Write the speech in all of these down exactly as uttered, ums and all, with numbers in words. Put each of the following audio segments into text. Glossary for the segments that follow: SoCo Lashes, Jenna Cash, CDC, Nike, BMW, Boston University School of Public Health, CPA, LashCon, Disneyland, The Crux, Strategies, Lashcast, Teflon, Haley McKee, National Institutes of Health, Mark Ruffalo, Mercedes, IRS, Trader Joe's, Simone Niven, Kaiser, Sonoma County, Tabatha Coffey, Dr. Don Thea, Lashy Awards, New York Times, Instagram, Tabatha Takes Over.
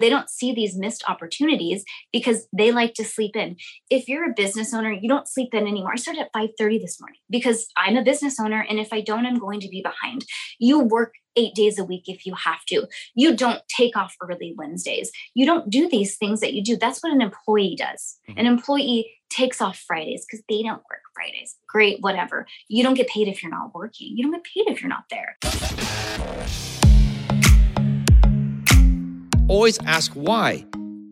They don't see these missed opportunities because they like to sleep in. If you're a business owner, you don't sleep in anymore. I started at five thirty this morning because I'm a business owner. And if I don't, I'm going to be behind. You work eight days a week if you have to. You don't take off early Wednesdays. You don't do these things that you do. That's what an employee does. Mm-hmm. An employee takes off Fridays because they don't work Fridays. Great, whatever. You don't get paid if you're not working. You don't get paid if you're not there. Always ask why.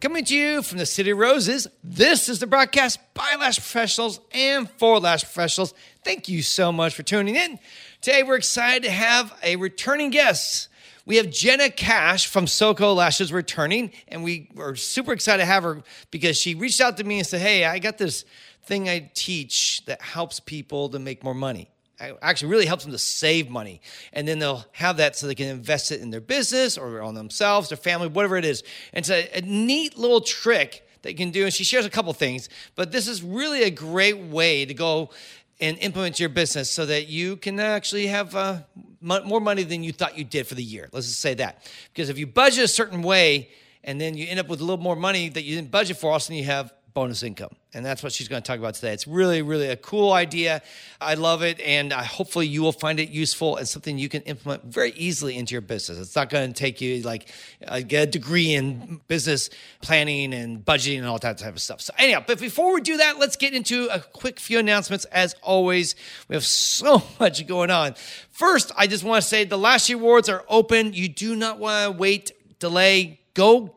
Coming to you from the City of Roses, this is the broadcast by lash professionals and for lash professionals. Thank you so much for tuning in. Today, we're excited to have a returning guest. We have Jenna Cash from SoCo Lashes returning, and we are super excited to have her because she reached out to me and said, hey, I got this thing I teach that helps people to make more money. It actually really helps them to save money. And then they'll have that so they can invest it in their business or on themselves, their family, whatever it is. And it's a, a neat little trick that you can do. And she shares a couple things, but this is really a great way to go and implement your business so that you can actually have uh, m- more money than you thought you did for the year. Let's just say that. Because if you budget a certain way and then you end up with a little more money that you didn't budget for, all of a sudden you have bonus income. And that's what she's going to talk about today. It's really, really a cool idea. I love it. And I, hopefully you will find it useful and something you can implement very easily into your business. It's not going to take you like a degree in business planning and budgeting and all that type of stuff. So anyhow, but before we do that, let's get into a quick few announcements. As always, we have so much going on. First, I just want to say the Lashy Awards are open. You do not want to wait, delay, go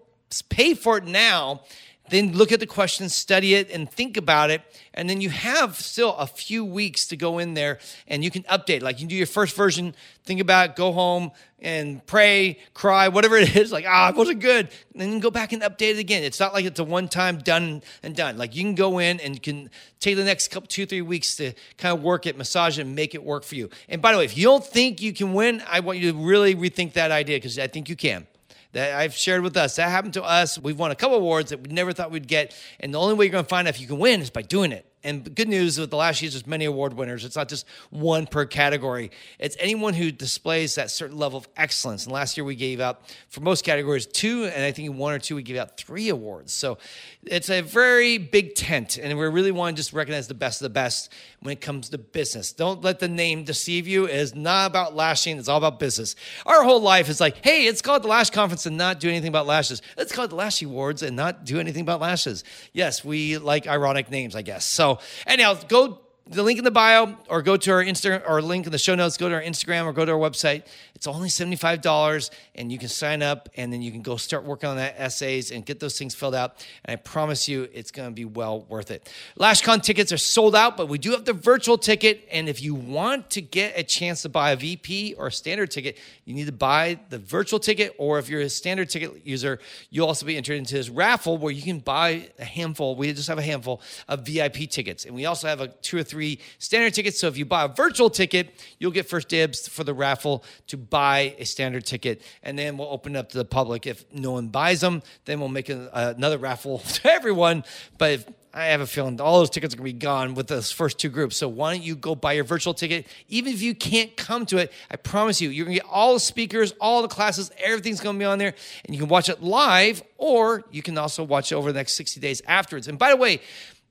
pay for it now. Then look at the questions, study it, and think about it. And then you have still a few weeks to go in there, and you can update. Like, you can do your first version, think about it, go home, and pray, cry, whatever it is. Like, ah, it wasn't good. And then go back and update it again. It's not like it's a one-time done and done. Like, you can go in and you can take the next couple, two, three weeks to kind of work it, massage it, and make it work for you. And by the way, if you don't think you can win, I want you to really rethink that idea because I think you can. That I've shared with us. That happened to us. We've won a couple awards that we never thought we'd get. And the only way you're going to find out if you can win is by doing it. And good news with the last year, there's many award winners. It's not just one per category. It's anyone who displays that certain level of excellence. And last year we gave out, for most categories, two, and I think one or two, we gave out three awards. So it's a very big tent. And we really want to just recognize the best of the best when it comes to business. Don't let the name deceive you. It is not about lashing. It's all about business. Our whole life is like, hey, it's called the Lash Conference and not do anything about lashes. It's called the Lashy Awards and not do anything about lashes. Yes, we like ironic names, I guess. So anyhow, go to the link in the bio or go to our Instagram or link in the show notes, go to our Instagram or go to our website. It's only seventy-five dollars and you can sign up and then you can go start working on that essays and get those things filled out. And I promise you it's going to be well worth it. LashCon tickets are sold out, but we do have the virtual ticket. And if you want to get a chance to buy a V P or a standard ticket, you need to buy the virtual ticket. Or if you're a standard ticket user, you'll also be entered into this raffle where you can buy a handful. We just have a handful of V I P tickets. And we also have a two or three Three standard tickets. So if you buy a virtual ticket, you'll get first dibs for the raffle to buy a standard ticket. And then we'll open it up to the public. If no one buys them, then we'll make an, uh, another raffle to everyone. But if, I have a feeling all those tickets are going to be gone with those first two groups. So why don't you go buy your virtual ticket? Even if you can't come to it, I promise you, you're going to get all the speakers, all the classes, everything's going to be on there. And you can watch it live, or you can also watch it over the next sixty days afterwards. And by the way,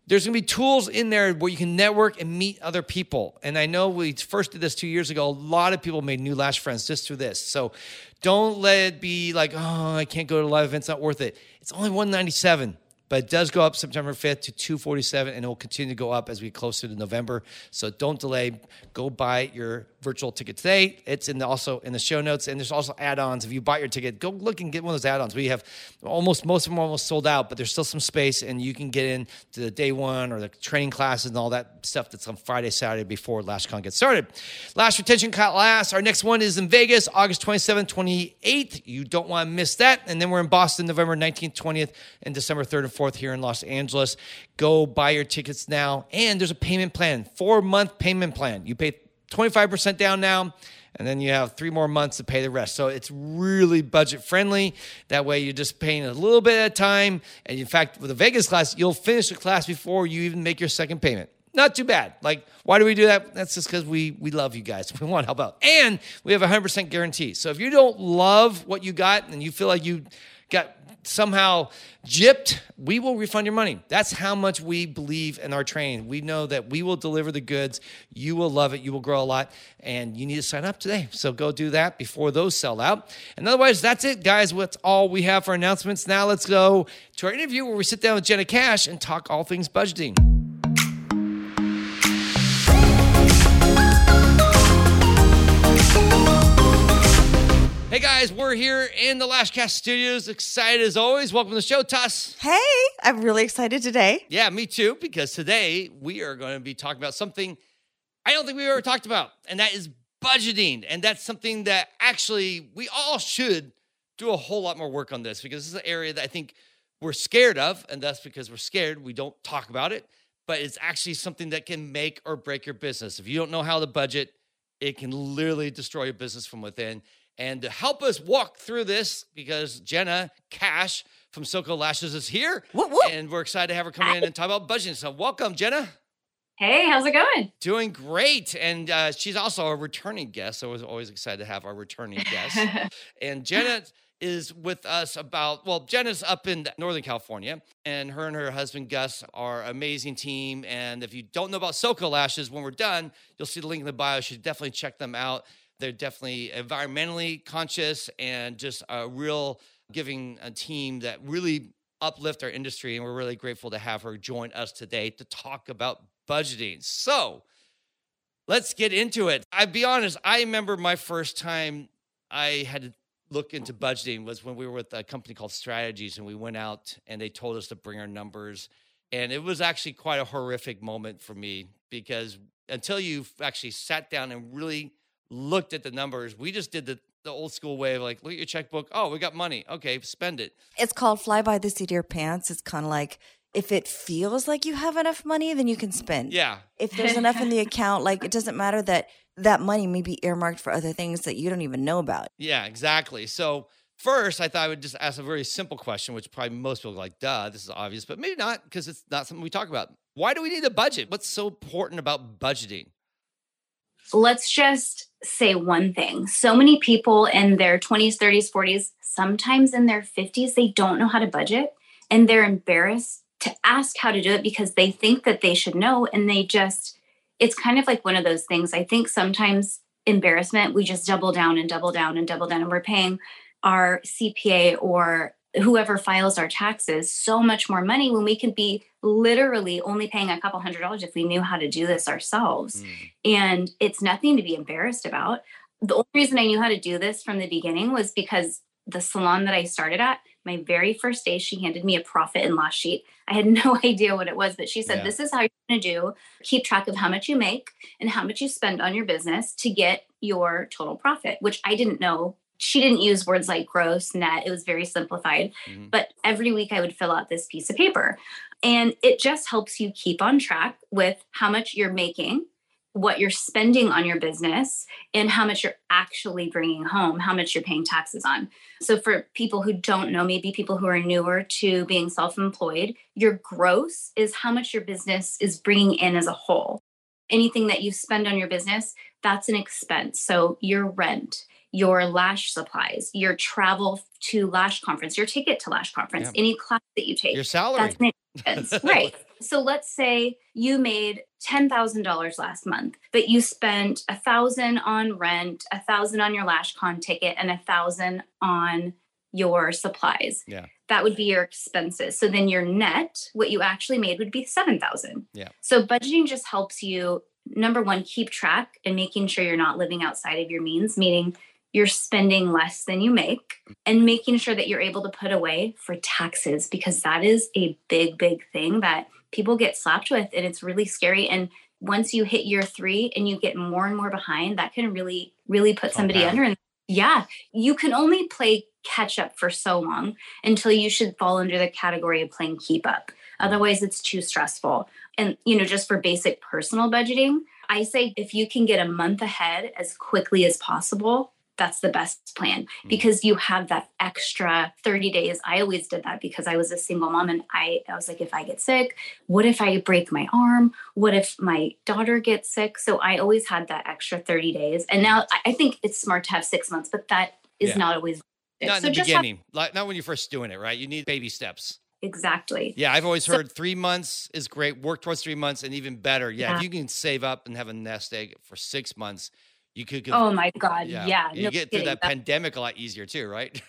there's going to be tools in there where you can network and meet other people. And I know we first did this two years ago. A lot of people made new lash friends just through this. So don't let it be like, oh, I can't go to live events. It's not worth it. It's only one ninety-seven. but it does go up September fifth to two forty-seven, and it will continue to go up as we get closer to November. So don't delay. Go buy your virtual ticket today. It's in the, also in the show notes, and there's also add-ons. If you bought your ticket, go look and get one of those add-ons. We have almost, most of them are almost sold out, but there's still some space, and you can get in to the day one or the training classes and all that stuff that's on Friday, Saturday before LashCon gets started. Lash retention class. Our next one is in Vegas, August twenty-seventh, twenty-eighth. You don't want to miss that. And then we're in Boston, November nineteenth, twentieth, and December third and fourth here in Los Angeles. Go buy your tickets now. And there's a payment plan, four-month payment plan. You pay twenty-five percent down now, and then you have three more months to pay the rest. So it's really budget friendly. That way you're just paying a little bit at a time. And in fact, with the Vegas class, you'll finish the class before you even make your second payment. Not too bad. Like, why do we do that? That's just because we we love you guys. We want to help out. And we have a one hundred percent guarantee. So if you don't love what you got and you feel like you got somehow gypped, we will refund your money. That's how much we believe in our training. We know that we will deliver the goods. You will love it. You will grow a lot, and you need to sign up today. So go do that before those sell out. And otherwise, that's it, guys. That's all we have for announcements. Now let's go to our interview where we sit down with Jenna Cash and talk all things budgeting. Hey guys, we're here in the Lashcast studios. Excited as always. Welcome to the show, Tuss. Hey, I'm really excited today. Yeah, me too, because today we are going to be talking about something I don't think we've ever talked about, and that is budgeting. And that's something that actually we all should do a whole lot more work on this, because this is an area that I think we're scared of, and that's because we're scared. We don't talk about it, but it's actually something that can make or break your business. If you don't know how to budget, it can literally destroy your business from within. And to help us walk through this, because Jenna Cash from SoCo Lashes is here, whoop, whoop. And we're excited to have her come Hi. in and talk about budgeting. So welcome, Jenna. Hey, how's it going? Doing great. And uh, she's also a returning guest, so I was always excited to have our returning guest. And Jenna is with us about, well, Jenna's up in Northern California, and her and her husband, Gus, are an amazing team. And if you don't know about SoCo Lashes, when we're done, you'll see the link in the bio. You should definitely check them out. They're definitely environmentally conscious and just a real giving a team that really uplift our industry. And we're really grateful to have her join us today to talk about budgeting. So let's get into it. I'll be honest. I remember my first time I had to look into budgeting was when we were with a company called Strategies, and we went out and they told us to bring our numbers. And it was actually quite a horrific moment for me, because until you've actually sat down and really looked at the numbers. We just did the, the old school way of like, look at your checkbook. Oh, we got money. Okay, spend it. It's called fly by the seat of your pants. It's kind of like, if it feels like you have enough money, then you can spend. Yeah. If there's enough in the account, like it doesn't matter that that money may be earmarked for other things that you don't even know about. Yeah, exactly. So first, I thought I would just ask a very simple question, which probably most people are like, duh, this is obvious, but maybe not, because it's not something we talk about. Why do we need a budget? What's so important about budgeting? Let's just say one thing. So many people in their twenties, thirties, forties, sometimes in their fifties, they don't know how to budget, and they're embarrassed to ask how to do it because they think that they should know. And they just, it's kind of like one of those things. I think sometimes embarrassment, we just double down and double down and double down. And we're paying our C P A or whoever files our taxes so much more money when we can be literally only paying a couple hundred dollars if we knew how to do this ourselves. Mm. And it's nothing to be embarrassed about. The only reason I knew how to do this from the beginning was because the salon that I started at, my very first day, she handed me a profit and loss sheet. I had no idea what it was, but she said, yeah. This is how you're going to do, keep track of how much you make and how much you spend on your business to get your total profit, which I didn't know. She didn't use words like gross, net. It was very simplified. Mm-hmm. But every week I would fill out this piece of paper. And it just helps you keep on track with how much you're making, what you're spending on your business, and how much you're actually bringing home, how much you're paying taxes on. So for people who don't know, maybe people who are newer to being self-employed, your gross is how much your business is bringing in as a whole. Anything that you spend on your business, that's an expense. So your rent, your lash supplies, your travel to lash conference, your ticket to lash conference, yeah. Any class that you take. Your salary. That's an right. So let's say you made ten thousand dollars last month, but you spent one thousand dollars on rent, one thousand dollars on your LashCon ticket, and one thousand dollars on your supplies. Yeah. that would be your expenses. So then your net, what you actually made, would be seven thousand dollars. Yeah. So budgeting just helps you, number one, keep track and making sure you're not living outside of your means, meaning you're spending less than you make, and making sure that you're able to put away for taxes, because that is a big, big thing that people get slapped with. And it's really scary. And once you hit year three and you get more and more behind, that can really, really put somebody oh, wow. under. And yeah, you can only play catch up for so long until you should fall under the category of playing keep up. Otherwise, it's too stressful. And, you know, just for basic personal budgeting, I say if you can get a month ahead as quickly as possible, that's the best plan, because you have that extra thirty days. I always did that because I was a single mom, and I, I was like, if I get sick, what if I break my arm? What if my daughter gets sick? So I always had that extra thirty days. And now I think it's smart to have six months, but that is yeah. not always. Not in so the beginning, have- like not when you're first doing it, right? You need baby steps. Exactly. Yeah. I've always heard so, three months is great. Work towards three months and even better. Yeah, yeah. If you can save up and have a nest egg for six months, you could go. Oh my God. Yeah. yeah you no get kidding. through that, that pandemic a lot easier too, right?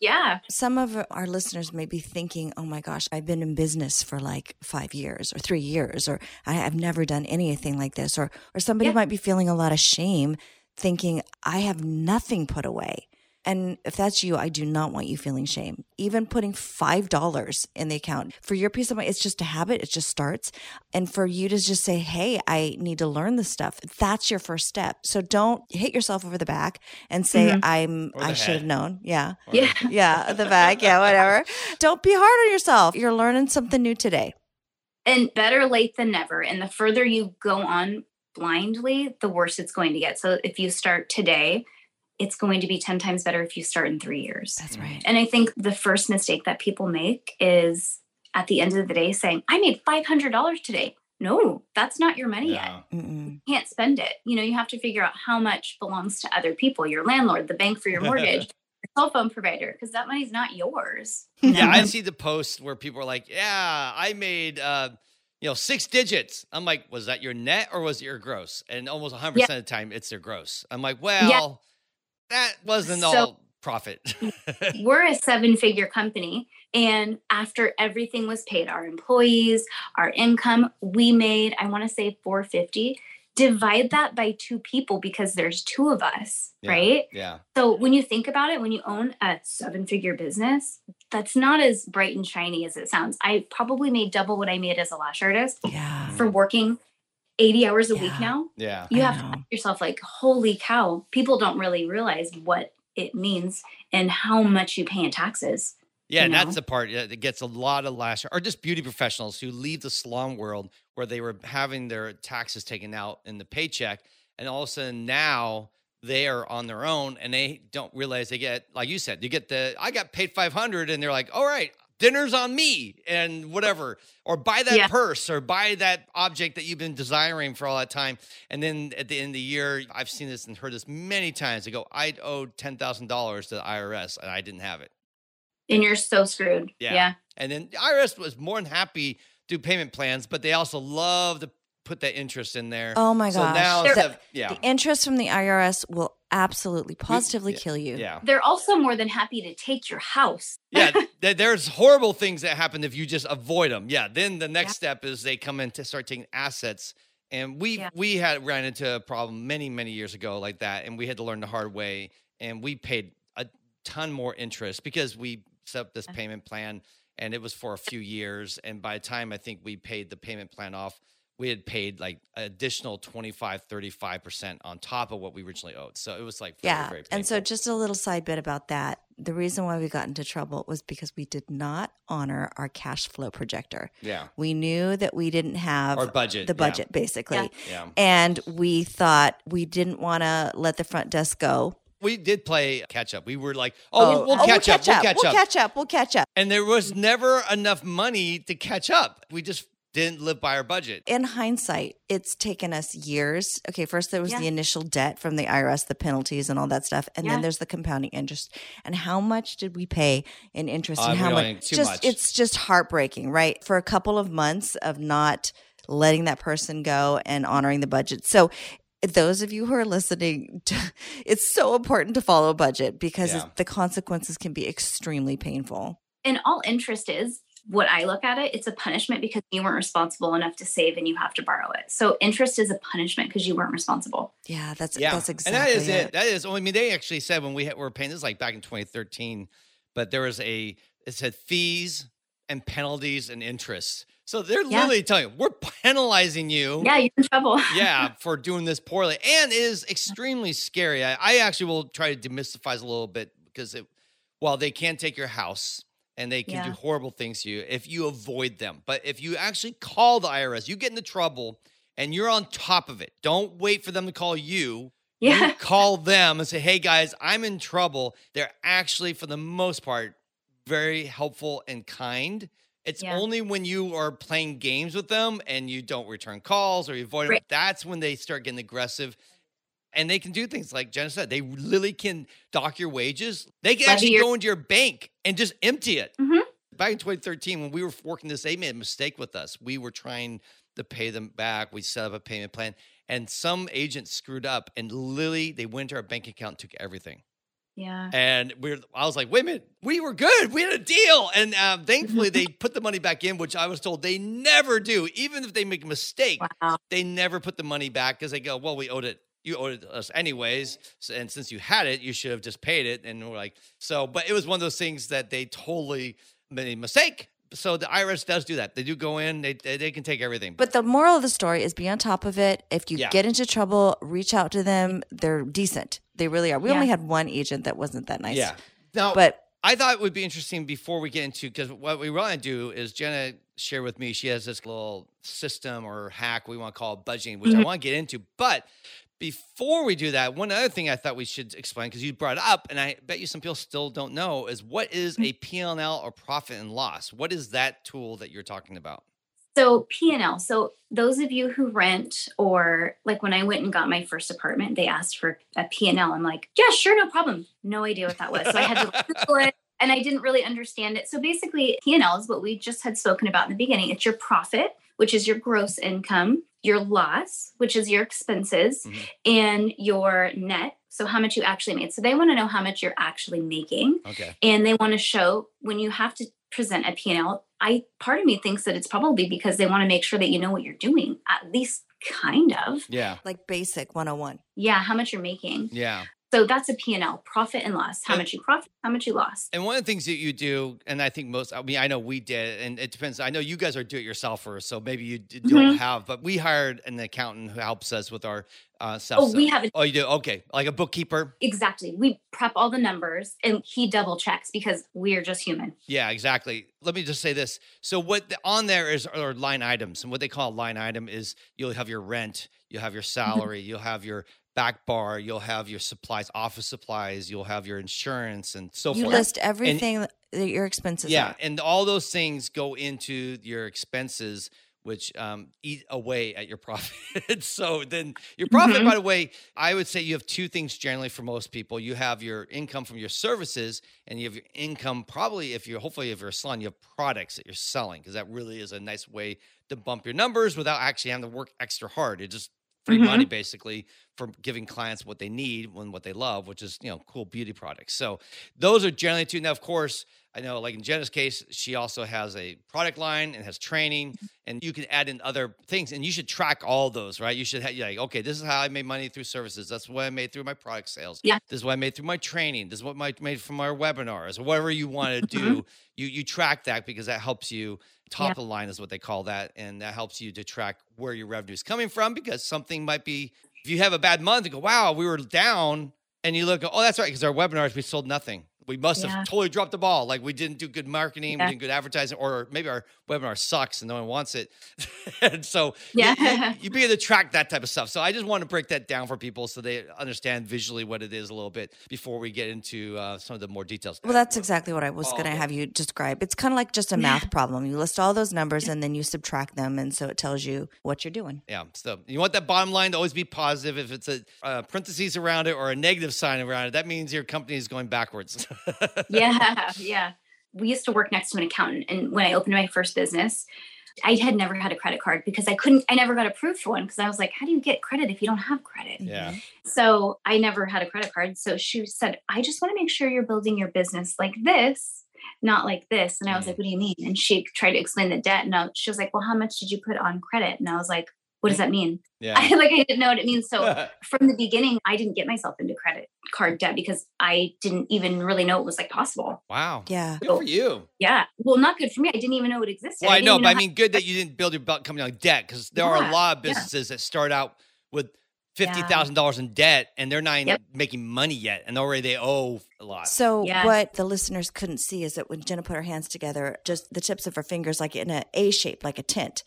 yeah. Some of our listeners may be thinking, oh my gosh, I've been in business for like five years or three years, or I have never done anything like this. Or, or somebody yeah. might be feeling a lot of shame thinking I have nothing put away. And if that's you, I do not want you feeling shame. Even putting five dollars in the account for your peace of mind, it's just a habit. It just starts. And for you to just say, hey, I need to learn this stuff. That's your first step. So don't hit yourself over the back and say, mm-hmm. I'm, I should have known. Yeah. Or yeah. The- yeah. The back. Yeah. Whatever. Don't be hard on yourself. You're learning something new today. And better late than never. And the further you go on blindly, the worse it's going to get. So if you start today, it's going to be ten times better if you start in three years. That's right. And I think the first mistake that people make is at the end of the day saying, I made five hundred dollars today. No, that's not your money yeah. yet. Mm-mm. You can't spend it. You know, you have to figure out how much belongs to other people, your landlord, the bank for your mortgage, your cell phone provider, because that money's not yours. Yeah. I see the posts where people are like, yeah, I made, uh, you know, six digits. I'm like, was that your net or was it your gross? And almost one hundred percent yeah. of the time it's their gross. I'm like, well, yeah. that wasn't so, all profit. We're a seven figure company. And after everything was paid, our employees, our income, we made, I want to say four hundred fifty dollars. Divide that by two people because there's two of us, yeah, right? Yeah. So when you think about it, when you own a seven figure business, that's not as bright and shiny as it sounds. I probably made double what I made as a lash artist yeah. for working eighty hours a yeah. week now. Yeah. You have to ask yourself, like, holy cow, people don't really realize what it means and how much you pay in taxes. Yeah. You know? And that's the part that gets a lot of lash or just beauty professionals who leave the salon world where they were having their taxes taken out in the paycheck. And all of a sudden now they are on their own and they don't realize they get, like you said, you get the, I got paid five hundred and they're like, all right, dinner's on me and whatever, or buy that yeah. purse or buy that object that you've been desiring for all that time. And then at the end of the year, I've seen this and heard this many times. They go, I owed ten thousand dollars to the I R S and I didn't have it. And you're so screwed. Yeah. yeah. And then the I R S was more than happy to do payment plans, but they also love to put that interest in there. Oh my gosh. So now the, the, yeah. the interest from the I R S will absolutely positively yeah. kill you. Yeah. They're also more than happy to take your house. yeah. Th- there's horrible things that happen if you just avoid them. Yeah. Then the next yeah. step is they come in to start taking assets. And we, yeah. we had ran into a problem many, many years ago like that. And we had to learn the hard way. And we paid a ton more interest because we set up this payment plan and it was for a few years. And by the time I think we paid the payment plan off, we had paid like an additional twenty-five, thirty-five percent on top of what we originally owed. So it was like, very, yeah. very painful. And so just a little side bit about that. The reason why we got into trouble was because we did not honor our cash flow projector. Yeah. We knew that we didn't have our budget, the budget yeah. basically. Yeah. Yeah. And we thought we didn't want to let the front desk go. We did play catch up. We were like, oh, oh we'll, we'll, oh, catch, we'll up, catch up. We'll catch we'll up. We'll catch up. We'll catch up. And there was never enough money to catch up. We just didn't live by our budget. In hindsight, it's taken us years. Okay, first there was yeah. the initial debt from the I R S, the penalties and all that stuff. And yeah. then there's the compounding interest. And how much did we pay in interest? Uh, and how much? Too just, much? It's just heartbreaking, right? For a couple of months of not letting that person go and honoring the budget. So those of you who are listening, it's so important to follow a budget because yeah. the consequences can be extremely painful. And all interest is, what I look at it, it's a punishment because you weren't responsible enough to save and you have to borrow it. So interest is a punishment because you weren't responsible. Yeah, that's yeah. that's exactly And that is it. it. That is, I mean, they actually said when we were paying, this is like back in twenty thirteen, but there was a, it said fees and penalties and interest. So they're yeah. literally telling you, we're penalizing you. Yeah, you're in trouble. yeah, for doing this poorly. And it is extremely scary. I, I actually will try to demystify a little bit because it, while they can take your house, and they can yeah. do horrible things to you if you avoid them. But if you actually call the I R S, you get into trouble and you're on top of it. Don't wait for them to call you. Yeah. You call them and say, hey, guys, I'm in trouble. They're actually, for the most part, very helpful and kind. It's yeah. only when you are playing games with them and you don't return calls or you avoid right. them, that's when they start getting aggressive. And they can do things like Jenna said. They literally can dock your wages. They can actually go into your bank and just empty it. Mm-hmm. Back in twenty thirteen, when we were working this, they made a mistake with us. We were trying to pay them back. We set up a payment plan. And some agent screwed up. And literally, they went to our bank account and took everything. Yeah. And we were, I was like, wait a minute. We were good. We had a deal. And uh, thankfully, they put the money back in, which I was told they never do. Even if they make a mistake, wow. they never put the money back because they go, well, we owed it. You owed us anyways, and since you had it, you should have just paid it. And we're like, so, but it was one of those things that they totally made a mistake. So the I R S does do that. They do go in, they they can take everything. But the moral of the story is be on top of it. If you yeah. get into trouble, reach out to them. They're decent. They really are. We yeah. only had one agent that wasn't that nice. Yeah. Now, but I thought it would be interesting before we get into, because what we want to do is Jenna shared with me, she has this little system or hack, we want to call it budgeting, which mm-hmm. I want to get into. But before we do that, one other thing I thought we should explain, because you brought it up, and I bet you some people still don't know, is what is a P and L or profit and loss? What is that tool that you're talking about? So P and L. So those of you who rent, or like when I went and got my first apartment, they asked for a P and L. I'm like, yeah, sure, no problem. No idea what that was. So I had to Google it, and I didn't really understand it. So basically, P and L is what we just had spoken about in the beginning. It's your profit, which is your gross income, your loss, which is your expenses, mm-hmm. and your net. So how much you actually made. So they want to know how much you're actually making. Okay. And they want to show when you have to present a P and L, I, part of me thinks that it's probably because they want to make sure that you know what you're doing, at least kind of. Yeah. Like basic one oh one. Yeah. How much you're making. Yeah. So that's a P and L, profit and loss, how much you profit, how much you lost. And one of the things that you do, and I think most, I mean, I know we did, and it depends. I know you guys are do-it-yourselfers, so maybe you don't mm-hmm. have, but we hired an accountant who helps us with our uh, stuff. Oh, so. we have. A, oh, you do? Okay. Like a bookkeeper? Exactly. We prep all the numbers, and he double checks because we're just human. Yeah, exactly. Let me just say this. So what the, on there is are line items, and what they call a line item is you'll have your rent, you'll have your salary, you'll have your back bar, you'll have your supplies, office supplies, you'll have your insurance and so you forth. You list everything and, that your expenses yeah, are. And all those things go into your expenses, which um, eat away at your profit. So then your profit, mm-hmm. by the way, I would say you have two things generally for most people. You have your income from your services, and you have your income probably if you're, hopefully if you're a salon, you have products that you're selling, because that really is a nice way to bump your numbers without actually having to work extra hard. It just free mm-hmm. money, basically, for giving clients what they need and what they love, which is, you know, cool beauty products. So those are generally two. Now, of course, I know, like in Jenna's case, she also has a product line and has training, and you can add in other things. And you should track all those, right? You should have, you're like, okay, this is how I made money through services. That's what I made through my product sales. Yeah. This is what I made through my training. This is what I made from my webinars, or whatever you want to do. You you track that because that helps you. Top yeah. of the line is what they call that. And that helps you to track where your revenue is coming from, because something might be, if you have a bad month and go, wow, we were down, and you look, oh, that's right, because our webinars, we sold nothing. We must yeah. have totally dropped the ball. Like we didn't do good marketing, yeah. we didn't do good advertising, or maybe our webinar sucks and no one wants it. And so yeah. you, you be able to track that type of stuff. So I just want to break that down for people so they understand visually what it is a little bit before we get into uh, some of the more details. Well, that's exactly what I was oh, going to have you describe. It's kind of like just a math yeah. problem. You list all those numbers and then you subtract them. And so it tells you what you're doing. Yeah. So you want that bottom line to always be positive. If it's a uh, parentheses around it or a negative sign around it, that means your company is going backwards. yeah. Yeah. We used to work next to an accountant. And when I opened my first business, I had never had a credit card because I couldn't, I never got approved for one because I was like, how do you get credit if you don't have credit? Yeah. So I never had a credit card. So she said, I just want to make sure you're building your business like this. not like this. And I was like, what do you mean? And she tried to explain the debt. And I, she was like, well, how much did you put on credit? And I was like, what does that mean? Yeah. I, like, I didn't know what it means. So from the beginning, I didn't get myself into credit card debt because I didn't even really know it was like possible. Wow. Yeah. Good for you. Yeah. Well, not good for me. I didn't even know it existed. Well, I, I know, but I mean, how- good that you didn't build your belt coming on debt, because there yeah. are a lot of businesses yeah. that start out with fifty thousand dollars in debt and they're not even yep. making money yet. And already they owe a lot. So yeah. what the listeners couldn't see is that when Jenna put her hands together, just the tips of her fingers, like in an A shape, like a tent,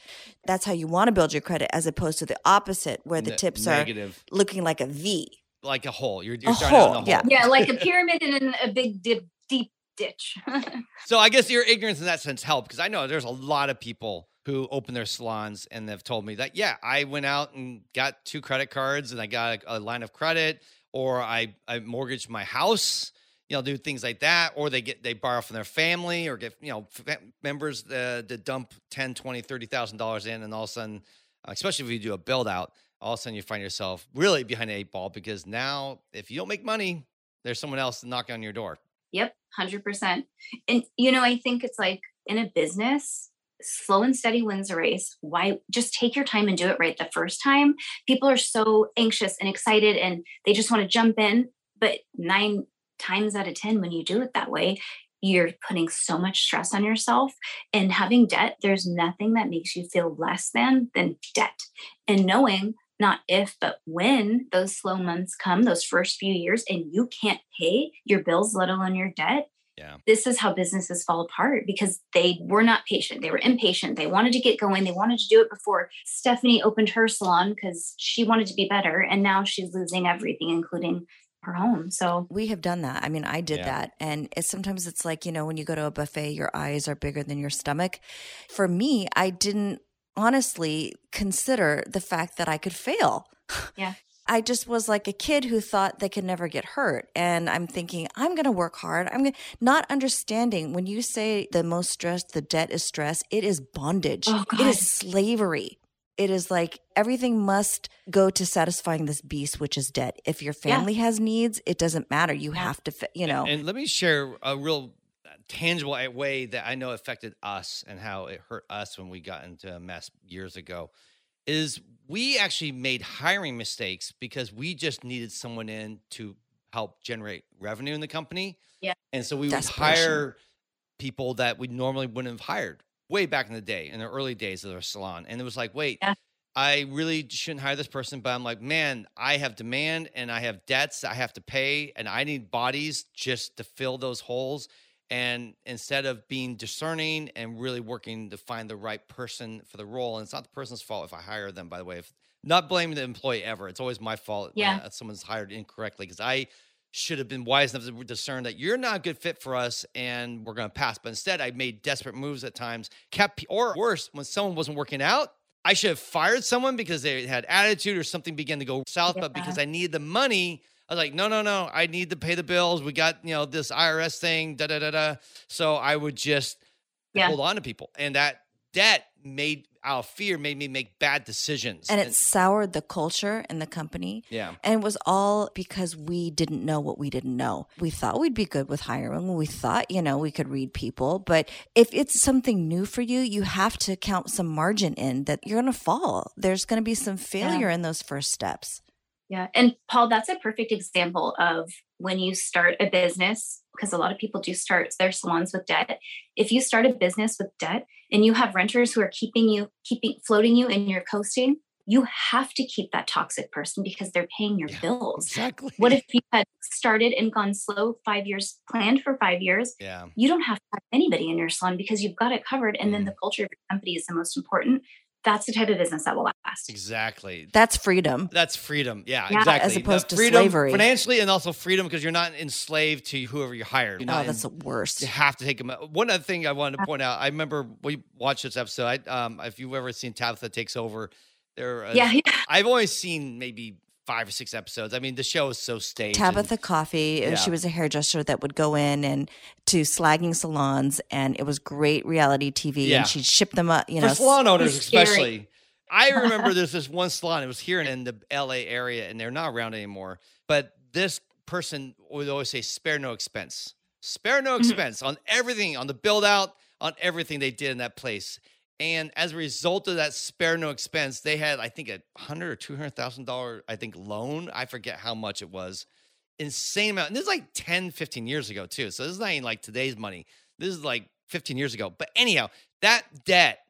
that's how you want to build your credit, as opposed to the opposite where the ne- tips negative. Are looking like a V. Like a hole. You're, you're a starting hole. Out in a hole. Yeah. yeah, like a pyramid and a big dip, deep ditch. So I guess your ignorance in that sense helped, because I know there's a lot of people who open their salons and they've told me that, yeah, I went out and got two credit cards and I got a, a line of credit, or I, I mortgaged my house, you know, do things like that. Or they get, they borrow from their family, or get, you know, fam- members uh, to dump ten, twenty, thirty thousand dollars in. And all of a sudden, especially if you do a build out, all of a sudden you find yourself really behind the eight ball, because now if you don't make money, there's someone else knocking on your door. Yep. one hundred percent. And, you know, I think it's like in a business, slow and steady wins the race. Why just take your time and do it right the first time? People are so anxious and excited and they just want to jump in. But nine times out of ten, when you do it that way, you're putting so much stress on yourself. And having debt, there's nothing that makes you feel less than than debt. And knowing not if, but when those slow months come, those first few years, and you can't pay your bills, let alone your debt. Yeah. This is how businesses fall apart, because they were not patient. They were impatient. They wanted to get going. They wanted to do it before Stephanie opened her salon because she wanted to be better. And now she's losing everything, including her home. So we have done that. I mean, I did yeah. that. And it's, sometimes it's like, you know, when you go to a buffet, your eyes are bigger than your stomach. For me, I didn't honestly consider the fact that I could fail. Yeah. I just was like a kid who thought they could never get hurt. And I'm thinking, I'm going to work hard. I'm gonna, not understanding when you say the most stress, the debt is stress, it is bondage. Oh, God. It is slavery. It is like everything must go to satisfying this beast, which is debt. If your family yeah. has needs, it doesn't matter. You yeah. have to, you know. And, and let me share a real tangible way that I know affected us and how it hurt us when we got into a mess years ago. Is we actually made hiring mistakes because we just needed someone in to help generate revenue in the company. Yeah. And so we would hire people that we normally wouldn't have hired way back in the day, in the early days of our salon. And it was like, wait, yeah. I really shouldn't hire this person, but I'm like, man, I have demand and I have debts I have to pay, and I need bodies just to fill those holes. And instead of being discerning and really working to find the right person for the role, and it's not the person's fault if I hire them, by the way, if, not blaming the employee ever. It's always my fault yeah. when someone's hired incorrectly, because I should have been wise enough to discern that you're not a good fit for us and we're going to pass. But instead, I made desperate moves at times, kept, or worse, when someone wasn't working out, I should have fired someone because they had attitude or something began to go south, yeah. but because I needed the money, I was like, no, no, no, I need to pay the bills. We got, you know, this I R S thing, da, da, da, da. So I would just yeah. hold on to people. And that debt made, our fear made me make bad decisions. And it and- soured the culture and the company. Yeah. And it was all because we didn't know what we didn't know. We thought we'd be good with hiring. We thought, you know, we could read people. But if it's something new for you, you have to count some margin in that you're going to fall. There's going to be some failure yeah. in those first steps. Yeah. And Paul, that's a perfect example of when you start a business, because a lot of people do start their salons with debt. If you start a business with debt and you have renters who are keeping you, keeping floating you and you're coasting, you have to keep that toxic person because they're paying your yeah, bills. Exactly. What if you had started and gone slow five years, planned for five years? Yeah. You don't have to have anybody in your salon because you've got it covered. And mm. then the culture of your company is the most important. That's the type of business that will last. Exactly. That's freedom. That's freedom. Yeah, yeah. exactly. As opposed the to slavery. Financially, and also freedom because you're not enslaved to whoever you hire. You're oh, that's in, the worst. You have to take them out. One other thing I wanted to point out, I remember we watched this episode. I, um, if you've ever seen Tabatha Takes Over, there. Uh, yeah, yeah. I've only seen maybe five or six episodes. I mean, the show is so staged. Tabatha and, Coffey, yeah. she was a hairdresser that would go in and to slagging salons, and it was great reality T V, yeah. and she'd ship them up, you For know. For salon owners especially. I remember there's this one salon, it was here in the L A area, and they're not around anymore, but this person would always say, spare no expense. Spare no expense on everything, on the build out, on everything they did in that place. And as a result of that spare no expense, they had, I think, a hundred or two hundred thousand dollar, I think, loan. I forget how much it was. Insane amount. And this is like ten, fifteen years ago, too. So this is not even like today's money. This is like fifteen years ago. But anyhow, that debt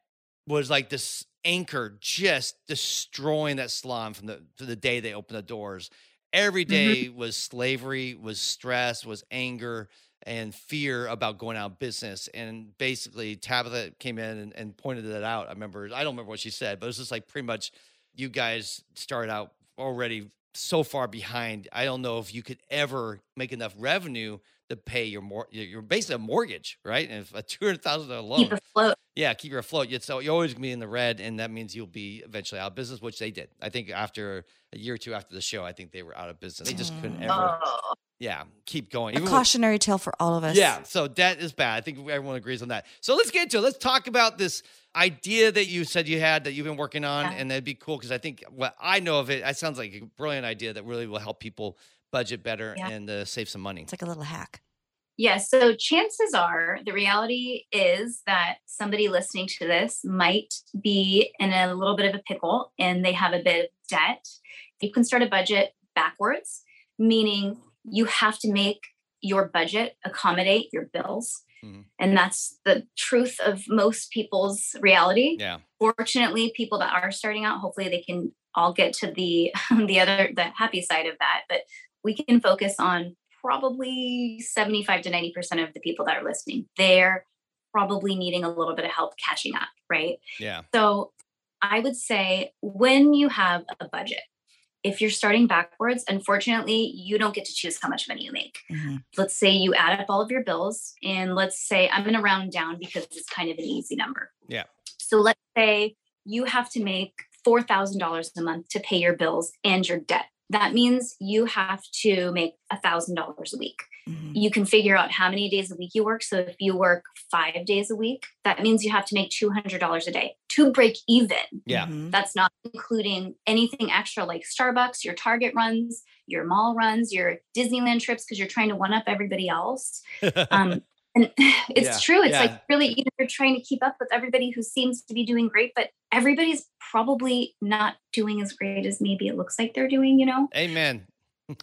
was like this anchor just destroying that salon from the from the day they opened the doors. Every day mm-hmm. was slavery, was stress, was anger, and fear about going out of business. And basically Tabatha came in and, and pointed that out. I remember, I don't remember what she said, but it was just like pretty much you guys started out already so far behind. I don't know if you could ever make enough revenue to pay your mor- you're basically a mortgage, right? And if a two hundred thousand dollars loan. Keep it afloat. Yeah, keep it afloat. So you're always going to be in the red, and that means you'll be eventually out of business, which they did. I think after a year or two after the show, I think they were out of business. They just couldn't ever, oh. yeah, keep going. A Even cautionary with, tale for all of us. Yeah, so debt is bad. I think everyone agrees on that. So let's get into it. Let's talk about this idea that you said you had that you've been working on, yeah. and that'd be cool because I think what I know of it, it sounds like a brilliant idea that really will help people budget better yeah. and uh, save some money. It's like a little hack. Yeah. So chances are the reality is that somebody listening to this might be in a little bit of a pickle and they have a bit of debt. You can start a budget backwards, meaning you have to make your budget accommodate your bills. Mm-hmm. And that's the truth of most people's reality. Yeah. Fortunately, people that are starting out, hopefully they can all get to the, the other, the happy side of that, but we can focus on probably seventy-five to ninety percent of the people that are listening. They're probably needing a little bit of help catching up, right? Yeah. So I would say when you have a budget, if you're starting backwards, unfortunately, you don't get to choose how much money you make. Mm-hmm. Let's say you add up all of your bills, and let's say I'm going to round down because it's kind of an easy number. Yeah. So let's say you have to make four thousand dollars a month to pay your bills and your debt. That means you have to make one thousand dollars a week. Mm-hmm. You can figure out how many days a week you work. So if you work five days a week, that means you have to make two hundred dollars a day to break even. Yeah. Mm-hmm. That's not including anything extra like Starbucks, your Target runs, your mall runs, your Disneyland trips, because you're trying to one up everybody else. Um, and it's yeah. true. It's yeah. like really, you know, you're trying to keep up with everybody who seems to be doing great, but everybody's probably not doing as great as maybe it looks like they're doing, you know? Amen.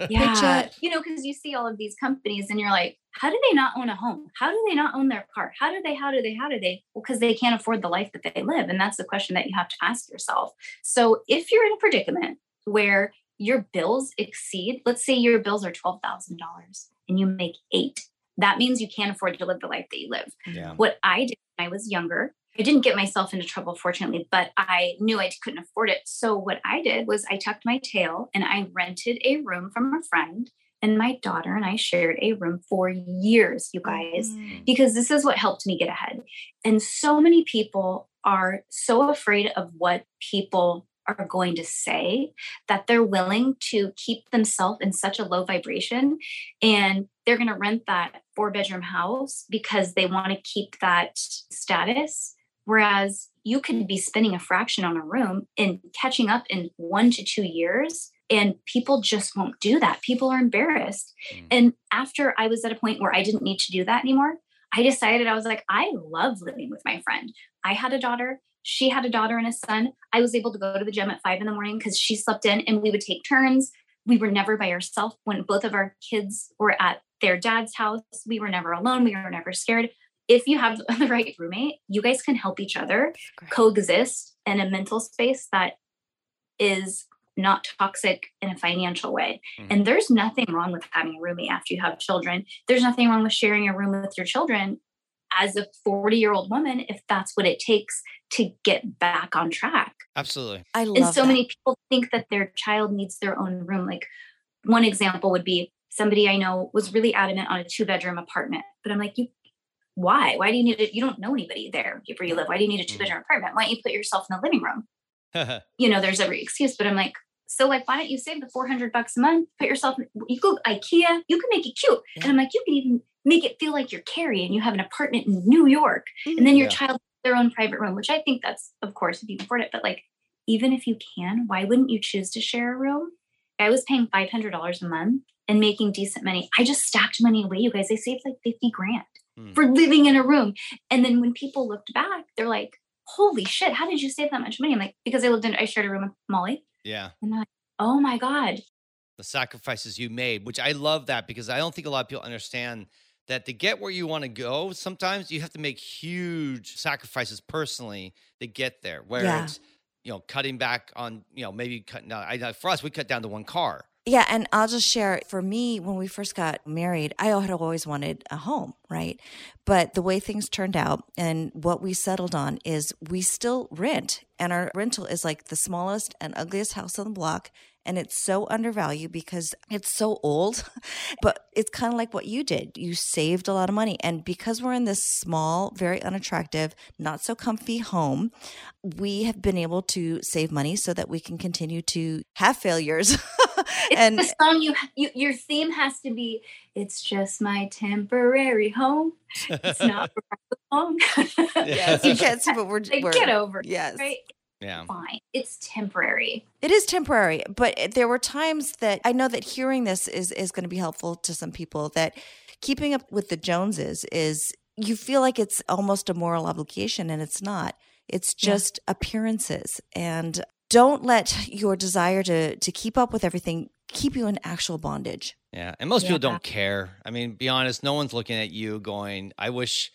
Yeah. You know, because you see all of these companies and you're like, how do they not own a home? How do they not own their car? How do they, how do they, how do they? Well, because they can't afford the life that they live. And that's the question that you have to ask yourself. So if you're in a predicament where your bills exceed, let's say your bills are twelve thousand dollars and you make eight, that means you can't afford to live the life that you live. Yeah. What I did when I was younger, I didn't get myself into trouble, fortunately, but I knew I couldn't afford it. So what I did was I tucked my tail and I rented a room from a friend, and my daughter and I shared a room for years, you guys, mm. because this is what helped me get ahead. And so many people are so afraid of what people are going to say that they're willing to keep themselves in such a low vibration, and they're going to rent that four bedroom house because they want to keep that status. Whereas you could be spending a fraction on a room and catching up in one to two years, and people just won't do that. People are embarrassed. Mm. And after I was at a point where I didn't need to do that anymore, I decided, I was like, I love living with my friend. I had a daughter. She had a daughter and a son. I was able to go to the gym at five in the morning because she slept in, and we would take turns. We were never by ourselves. When both of our kids were at their dad's house, we were never alone. We were never scared. If you have the right roommate, you guys can help each other coexist in a mental space that is not toxic in a financial way. Mm-hmm. And there's nothing wrong with having a roommate after you have children. There's nothing wrong with sharing a room with your children as a forty-year-old woman, if that's what it takes to get back on track. Absolutely. I love And so that. Many people think that their child needs their own room. Like one example would be somebody I know was really adamant on a two-bedroom apartment, but I'm like, you Why? Why do you need it? You don't know anybody there where you live. Why do you need a two bedroom apartment? Why don't you put yourself in the living room? You know, there's every excuse, but I'm like, so like, why don't you save the four hundred bucks a month, put yourself in, you go IKEA, you can make it cute. Yeah. And I'm like, you can even make it feel like you're Carrie and you have an apartment in New York, mm-hmm. and then your yeah. child, their own private room, which I think that's, of course, if you can afford it, but like, even if you can, why wouldn't you choose to share a room? I was paying five hundred dollars a month and making decent money. I just stacked money away, you guys. I saved like fifty grand mm. for living in a room. And then when people looked back, they're like, holy shit, how did you save that much money? I'm like, because I lived in, I shared a room with Molly. Yeah. And they're like, oh my God. The sacrifices you made, which I love that, because I don't think a lot of people understand that to get where you want to go, sometimes you have to make huge sacrifices personally to get there, where yeah. it's, you know, cutting back on, you know, maybe cutting down. I, for us, we cut down to one car. Yeah. And I'll just share, for me, when we first got married, I had always wanted a home, right? But the way things turned out and what we settled on is we still rent, and our rental is like the smallest and ugliest house on the block. And it's so undervalued because it's so old, but it's kind of like what you did. You saved a lot of money. And because we're in this small, very unattractive, not so comfy home, we have been able to save money so that we can continue to have failures. It's and the song you, you, your theme has to be, it's just my temporary home. It's not home. Yes, yes, but we're, like, we're get over it. Yes. Right? Yeah. Fine. It's temporary. It is temporary. But there were times that I know that hearing this is, is going to be helpful to some people, that keeping up with the Joneses is, you feel like it's almost a moral obligation, and it's not. It's just yeah. appearances. And don't let your desire to to keep up with everything keep you in actual bondage. Yeah. And most yeah. people don't care. I mean, be honest, no one's looking at you going, I wish...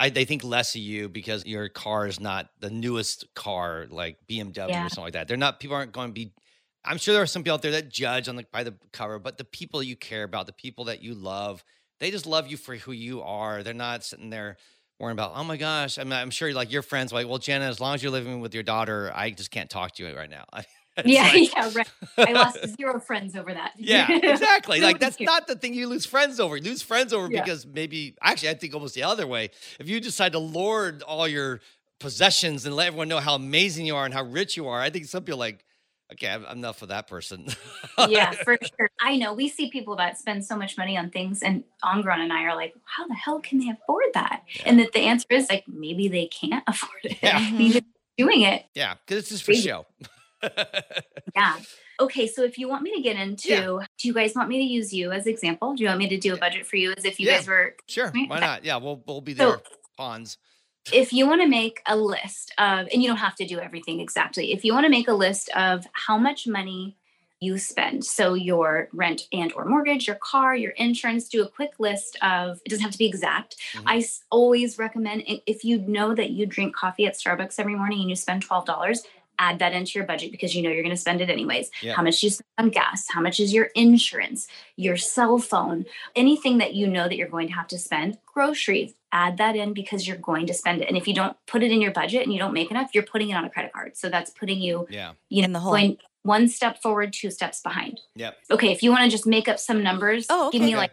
I, they think less of you because your car is not the newest car, like B M W yeah. or something like that. They're not, people aren't going to be, I'm sure there are some people out there that judge on the, by the cover, but the people you care about, the people that you love, they just love you for who you are. They're not sitting there worrying about, oh my gosh. I mean, I'm sure like your friends are like, well, Jenna, as long as you're living with your daughter, I just can't talk to you right now. It's yeah, like, yeah, right. I lost zero friends over that. Yeah, exactly. Like, that's not the thing you lose friends over. You lose friends over yeah. because maybe, actually, I think almost the other way. If you decide to lord all your possessions and let everyone know how amazing you are and how rich you are, I think some people are like, okay, I'm enough of that person. Yeah, for sure. I know. We see people that spend so much money on things, and Angron and I are like, how the hell can they afford that? Yeah. And that the answer is like, maybe they can't afford it. Yeah. Maybe they're doing it. Yeah, because it's just for maybe. Show. Yeah. Okay. So if you want me to get into, yeah. do you guys want me to use you as example? Do you want me to do a budget for you as if you yeah. guys were? Sure. Right? Why not? Yeah. We'll, we'll be there. So, Pawns. If you want to make a list of, and you don't have to do everything exactly. If you want to make a list of how much money you spend, so your rent and or mortgage, your car, your insurance, do a quick list of, it doesn't have to be exact. Mm-hmm. I always recommend, if you know that you drink coffee at Starbucks every morning and you spend twelve dollars, add that into your budget because you know you're going to spend it anyways. Yeah. How much do you spend on gas? How much is your insurance, your cell phone, anything that you know that you're going to have to spend, groceries, add that in because you're going to spend it. And if you don't put it in your budget and you don't make enough, you're putting it on a credit card. So that's putting you, yeah. you know, in the hole. Going one step forward, two steps behind. Yep. Okay. If you want to just make up some numbers, oh, okay. give me okay. like,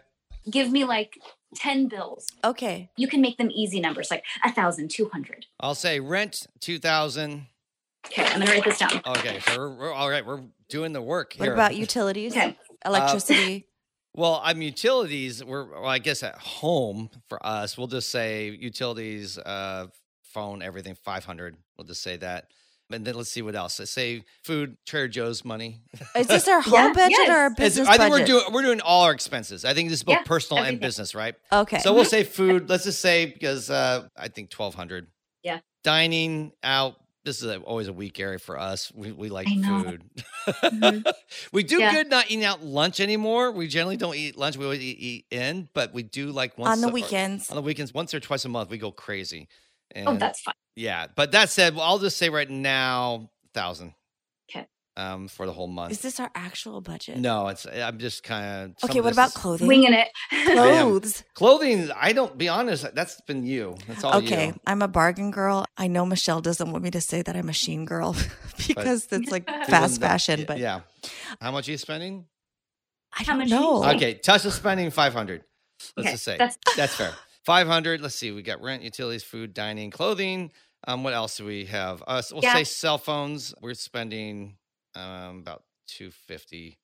give me like ten bills. Okay. You can make them easy numbers, like a thousand, two hundred. I'll say rent, two thousand. Okay, I'm going to write this down. Okay, so we're, we're all right. We're doing the work here. What about utilities? Okay. Electricity? Uh, well, I'm mean, utilities, we're, well, I guess at home for us, we'll just say utilities, uh, phone, everything, five hundred. We'll just say that. And then let's see what else. Let's say food, Trader Joe's money. Is this our home yeah, budget yes. or our business budget? I think budget? We're, doing, we're doing all our expenses. I think this is both yeah, personal everything. And business, right? Okay. So we'll say food. Let's just say, because uh, I think twelve hundred. Yeah. Dining out. This is a, always a weak area for us. We we like food. Mm-hmm. We do yeah. good not eating out lunch anymore. We generally don't eat lunch. We always eat, eat in, but we do like once on the a, weekends. Or, on the weekends, once or twice a month, we go crazy. And oh, that's fun. Yeah, but that said, well, I'll just say right now, thousand. Okay. Um, for the whole month. Is this our actual budget? No, it's. I'm just kind of. Okay. What about clothing? Winging it. Clothes. Clothing. I don't. Be honest. That's been you. That's all. Okay. You. I'm a bargain girl. I know Michelle doesn't want me to say that I'm a sheen girl because but, it's like fast fashion. That, but yeah. How much are you spending? I don't know. Okay. Tasha's spending five hundred. Let's okay, just say that's, that's fair. Five hundred. Let's see. We got rent, utilities, food, dining, clothing. Um, what else do we have? Uh, so we'll yeah. say cell phones. We're spending. Um, about two hundred fifty.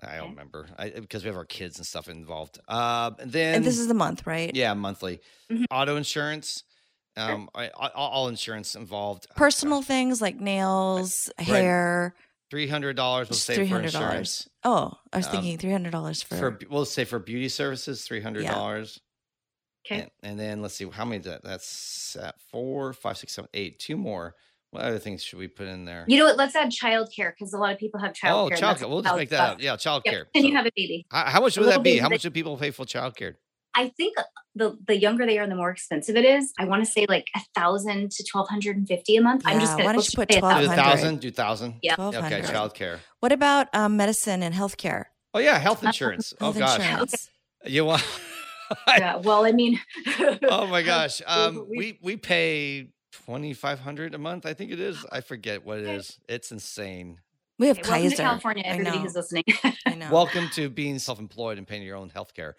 I don't remember I, because we have our kids and stuff involved. Uh, and then and this is the month, right? Yeah, monthly. Mm-hmm. Auto insurance, um, sure. I, all, all insurance involved. Personal uh, things like nails, right. hair, three hundred dollars we'll just say three hundred dollars for insurance. Oh, I was thinking um, three hundred dollars for... for... We'll say for beauty services, three hundred dollars. Yeah. Okay. And, and then let's see, how many is that? That's uh, four, five, six, seven, eight. Two more. What other things should we put in there? You know what? Let's add childcare because a lot of people have childcare. Oh, childcare. We'll just make that up. Yeah, childcare. Yep. And so, you have a baby. How, how much would that be? How much do people pay for childcare? I think the the younger they are, the more expensive it is. I want to say like a thousand to twelve hundred and fifty a month. Yeah, I'm just going to put twelve hundred. Do thousand. Yeah. Okay. Childcare. What about um, medicine and healthcare? Oh yeah, health insurance. Uh, health oh gosh. Insurance. Okay. You want? Yeah. Well, I mean. Oh my gosh. Um, we we pay twenty five hundred a month. I think it is. I forget what it is. It's insane. We have Kaiser. Welcome to California. Everybody who's listening. I know. Welcome to being self employed and paying your own healthcare.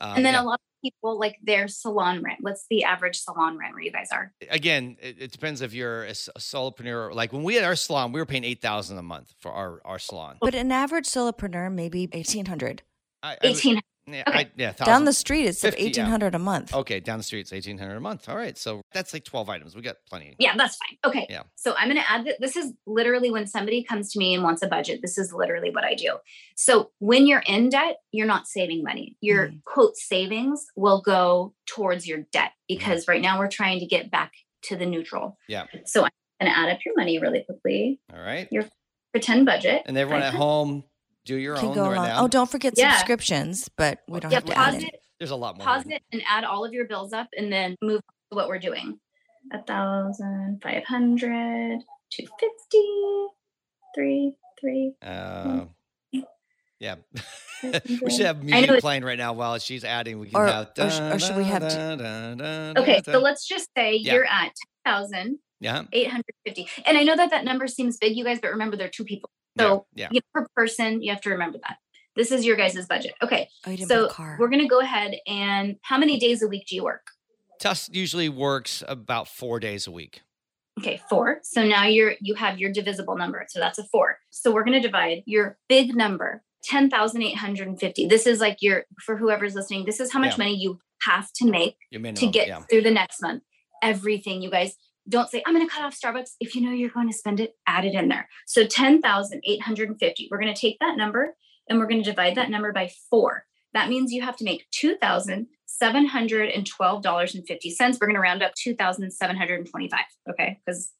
Um, and then yeah. a lot of people, like their salon rent. What's the average salon rent where you guys are? Again, it, it depends if you're a, a solopreneur. Like when we had our salon, we were paying eight thousand dollars a month for our, our salon. But an average solopreneur, maybe eighteen hundred dollars. eighteen hundred dollars. Yeah, okay. I, yeah down the street, it's fifty, eighteen hundred dollars yeah. a month. Okay, down the street, it's eighteen hundred dollars a month. All right, so that's like twelve items. We got plenty. Yeah, that's fine. Okay, yeah. So I'm going to add that. This is literally when somebody comes to me and wants a budget. This is literally what I do. So when you're in debt, you're not saving money. Your mm. quote savings will go towards your debt because mm. right now we're trying to get back to the neutral. Yeah. So I'm going to add up your money really quickly. All right. Your pretend budget. And everyone at home... Do your own right along. now. Oh, don't forget yeah. subscriptions, but we don't yeah, have to pause add it. it. There's a lot more. Pause it and add all of your bills up and then move on to what we're doing. one thousand, five hundred, two hundred fifty, three, three. Uh, yeah. We should have music playing right now while she's adding. We can or, have, or, da, or should we have? Da, da, da, da, okay, da. So let's just say yeah. you're at ten thousand. Yeah. eight hundred fifty. And I know that that number seems big, you guys, but remember there are two people. So yeah, yeah. You know, per person, you have to remember that. This is your guys' budget. Okay. Oh, so we're going to go ahead and how many days a week do you work? Tuss usually works about four days a week. Okay. Four. So now you're, you have your divisible number. So that's a four. So we're going to divide your big number, ten thousand eight hundred fifty. This is like your, for whoever's listening, this is how much yeah. money you have to make minimum, to get yeah. through the next month. Everything, you guys. Don't say, I'm going to cut off Starbucks. If you know you're going to spend it, add it in there. So ten thousand eight hundred fifty. We're going to take that number and we're going to divide that number by four. That means you have to make two thousand seven hundred twelve dollars and fifty cents. We're going to round up two thousand seven hundred twenty-five. Okay. Because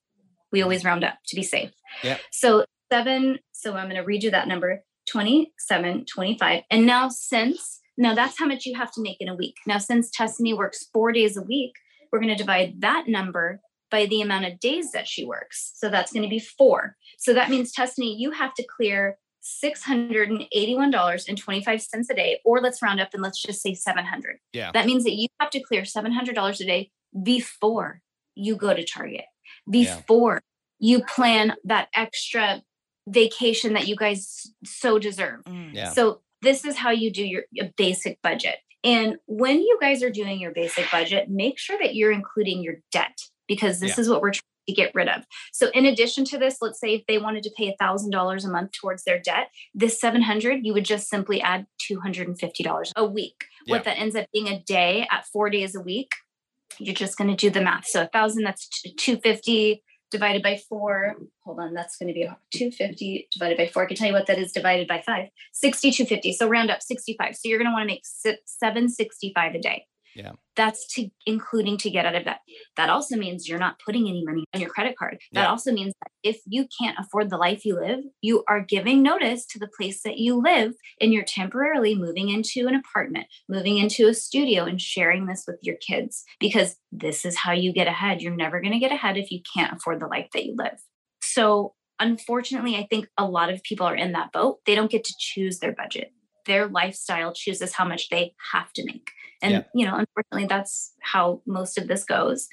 we always round up to be safe. Yeah. So seven. So I'm going to redo that number, twenty-seven twenty-five. And now since, now that's how much you have to make in a week. Now, since Tessany works four days a week, we're going to divide that number by the amount of days that she works. So that's going to be four. So that means, Tessany, you have to clear six hundred eighty-one dollars and twenty-five cents a day, or let's round up and let's just say seven hundred. Yeah. That means that you have to clear seven hundred dollars a day before you go to Target, before yeah. you plan that extra vacation that you guys so deserve. Mm. Yeah. So this is how you do your, your basic budget. And when you guys are doing your basic budget, make sure that you're including your debt, because this yeah. is what we're trying to get rid of. So in addition to this, let's say if they wanted to pay one thousand dollars a month towards their debt, this seven hundred dollars, you would just simply add two hundred fifty dollars a week. Yeah. What that ends up being a day at four days a week, you're just going to do the math. So one thousand dollars, that's two hundred fifty divided by four. Hold on, that's going to be two hundred fifty divided by four. I can tell you what that is divided by five. sixty-two fifty. So round up sixty-five. So you're going to want to make seven hundred sixty-five dollars a day. Yeah. That's to including to get out of debt. That also means you're not putting any money on your credit card. That yeah. also means that if you can't afford the life you live, you are giving notice to the place that you live and you're temporarily moving into an apartment, moving into a studio and sharing this with your kids, because this is how you get ahead. You're never going to get ahead if you can't afford the life that you live. So unfortunately, I think a lot of people are in that boat. They don't get to choose their budget. Their lifestyle chooses how much they have to make. And, yeah. you know, unfortunately, that's how most of this goes.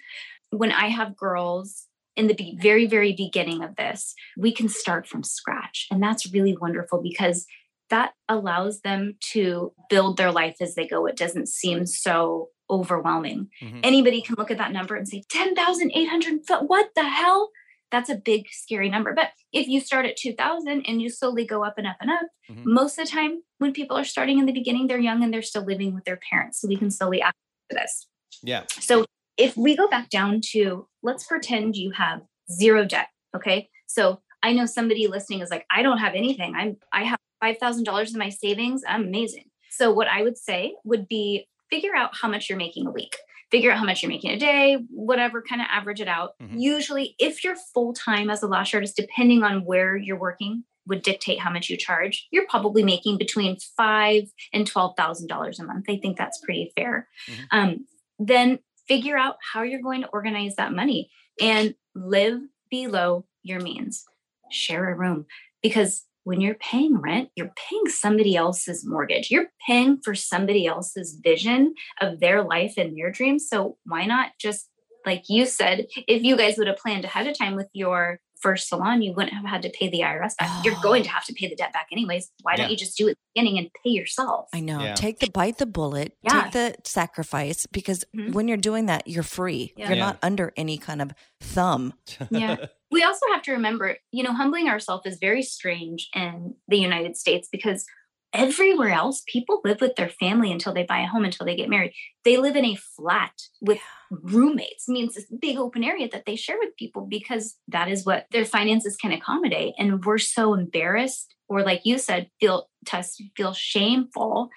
When I have girls in the be- very, very beginning of this, we can start from scratch. And that's really wonderful because that allows them to build their life as they go. It doesn't seem so overwhelming. Mm-hmm. Anybody can look at that number and say, ten thousand eight hundred, what the hell? That's a big, scary number. But if you start at two thousand and you slowly go up and up and up, mm-hmm. most of the time when people are starting in the beginning, they're young and they're still living with their parents. So we can slowly add to this. Yeah. So if we go back down to, let's pretend you have zero debt. Okay. So I know somebody listening is like, I don't have anything. I'm, I have five thousand dollars in my savings. I'm amazing. So what I would say would be figure out how much you're making a week, figure out how much you're making a day, whatever, kind of average it out. Mm-hmm. Usually if you're full-time as a lash artist, depending on where you're working would dictate how much you charge, you're probably making between five and twelve thousand dollars a month. I think that's pretty fair. Mm-hmm. Um, then figure out how you're going to organize that money and live below your means. Share a room, because when you're paying rent, you're paying somebody else's mortgage. You're paying for somebody else's vision of their life and their dreams. So why not just, like you said, if you guys would have planned ahead of time with your first salon, you wouldn't have had to pay the I R S back. Oh. You're going to have to pay the debt back anyways. Why yeah. don't you just do it at the beginning and pay yourself? I know. Yeah. Take the bite, the bullet, yeah. take the sacrifice, because mm-hmm. when you're doing that, you're free. Yeah. You're yeah. not under any kind of thumb. Yeah. We also have to remember, you know, humbling ourselves is very strange in the United States, because everywhere else, people live with their family until they buy a home, until they get married. They live in a flat with roommates. It means this big open area that they share with people, because that is what their finances can accommodate. And we're so embarrassed, or like you said, feel test, feel shameful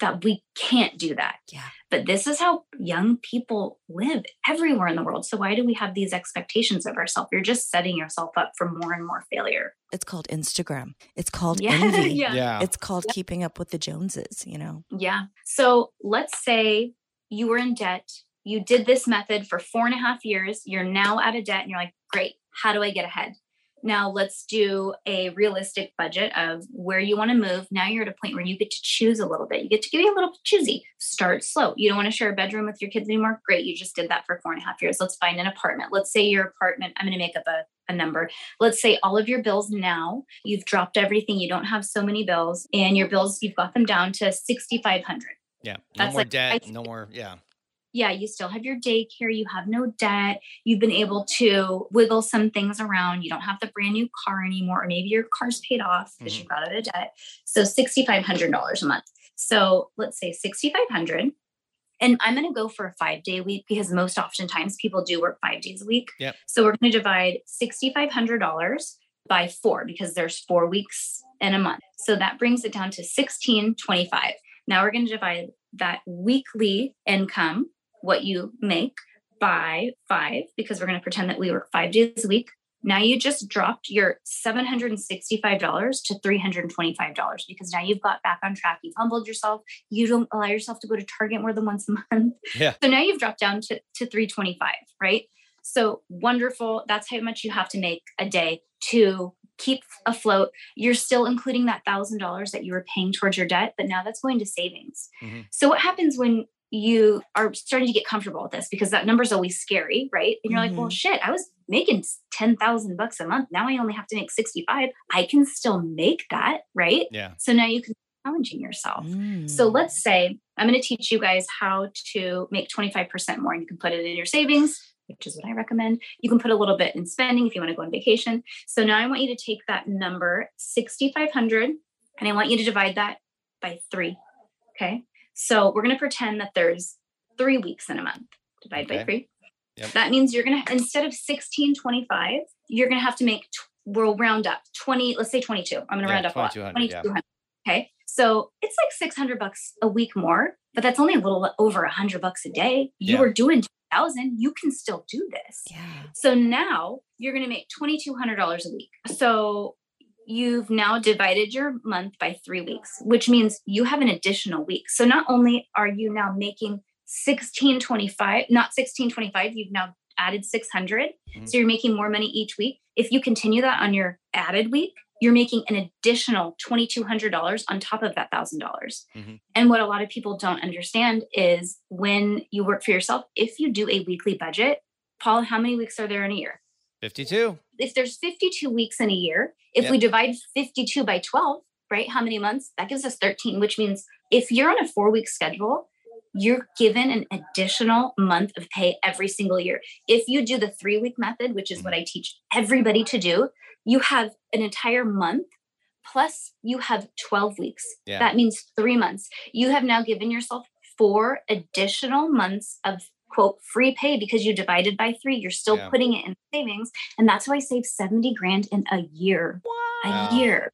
that we can't do that. Yeah. But this is how young people live everywhere in the world. So why do we have these expectations of ourselves? You're just setting yourself up for more and more failure. It's called Instagram. It's called yeah. envy. yeah. Yeah. It's called yeah. keeping up with the Joneses, you know? Yeah. So let's say you were in debt. You did this method for four and a half years. You're now out of debt and you're like, great, how do I get ahead? Now let's do a realistic budget of where you want to move. Now you're at a point where you get to choose a little bit. You get to be a little choosy. Start slow. You don't want to share a bedroom with your kids anymore. Great. You just did that for four and a half years. Let's find an apartment. Let's say your apartment, I'm going to make up a, a number. Let's say all of your bills now, you've dropped everything. You don't have so many bills, and your bills, you've got them down to six thousand five hundred dollars. Yeah. No That's more like, debt. I, no more. Yeah. Yeah, you still have your daycare, you have no debt, you've been able to wiggle some things around, you don't have the brand new car anymore, or maybe your car's paid off because mm-hmm. you got out of debt. So six thousand five hundred dollars a month. So let's say six thousand five hundred dollars. And I'm going to go for a five day week, because most oftentimes people do work five days a week. Yep. So we're going to divide six thousand five hundred dollars by four, because there's four weeks in a month. So that brings it down to one thousand six hundred twenty-five dollars. Now we're going to divide that weekly income, what you make, by five, because we're going to pretend that we work five days a week. Now you just dropped your seven hundred sixty-five dollars to three hundred twenty-five dollars, because now you've got back on track. You've humbled yourself. You don't allow yourself to go to Target more than once a month. Yeah. So now you've dropped down to, to three hundred twenty-five dollars, right? So wonderful. That's how much you have to make a day to keep afloat. You're still including that one thousand dollars that you were paying towards your debt, but now that's going to savings. Mm-hmm. So what happens when you are starting to get comfortable with this, because that number's always scary, right? And you're mm-hmm. like, well, shit, I was making ten thousand bucks a month. Now I only have to make sixty-five. I can still make that, right? Yeah. So now you can be challenging yourself. Mm. So let's say I'm going to teach you guys how to make twenty-five percent more, and you can put it in your savings, which is what I recommend. You can put a little bit in spending if you want to go on vacation. So now I want you to take that number, six thousand five hundred, and I want you to divide that by three. Okay. So we're going to pretend that there's three weeks in a month, divide okay. by three. Yep. That means you're going to, instead of sixteen twenty-five, you're going to have to make, we'll round up twenty, let's say twenty-two. I'm going to yeah, round up a lot. twenty-two hundred. Yeah. Okay. So it's like six hundred bucks a week more, but that's only a little over a hundred bucks a day. You yeah. were doing two thousand. You can still do this. Yeah. So now you're going to make twenty-two hundred dollars a week. So you've now divided your month by three weeks, which means you have an additional week. So not only are you now making sixteen twenty-five, not sixteen twenty-five, you've now added six hundred. Mm-hmm. So you're making more money each week. If you continue that on your added week, you're making an additional twenty-two hundred dollars on top of that one thousand dollars. Mm-hmm. And what a lot of people don't understand is when you work for yourself, if you do a weekly budget, Paul, how many weeks are there in a year? fifty-two. If there's fifty-two weeks in a year, if yep. we divide fifty-two by twelve, right? How many months? That gives us thirteen, which means if you're on a four week schedule, you're given an additional month of pay every single year. If you do the three week method, which is mm-hmm. what I teach everybody to do, you have an entire month, plus you have twelve weeks. Yeah. That means three months. You have now given yourself four additional months of quote, free pay because you divided by three. You're still yeah. putting it in savings. And that's how I saved seventy grand in a year, wow. a year.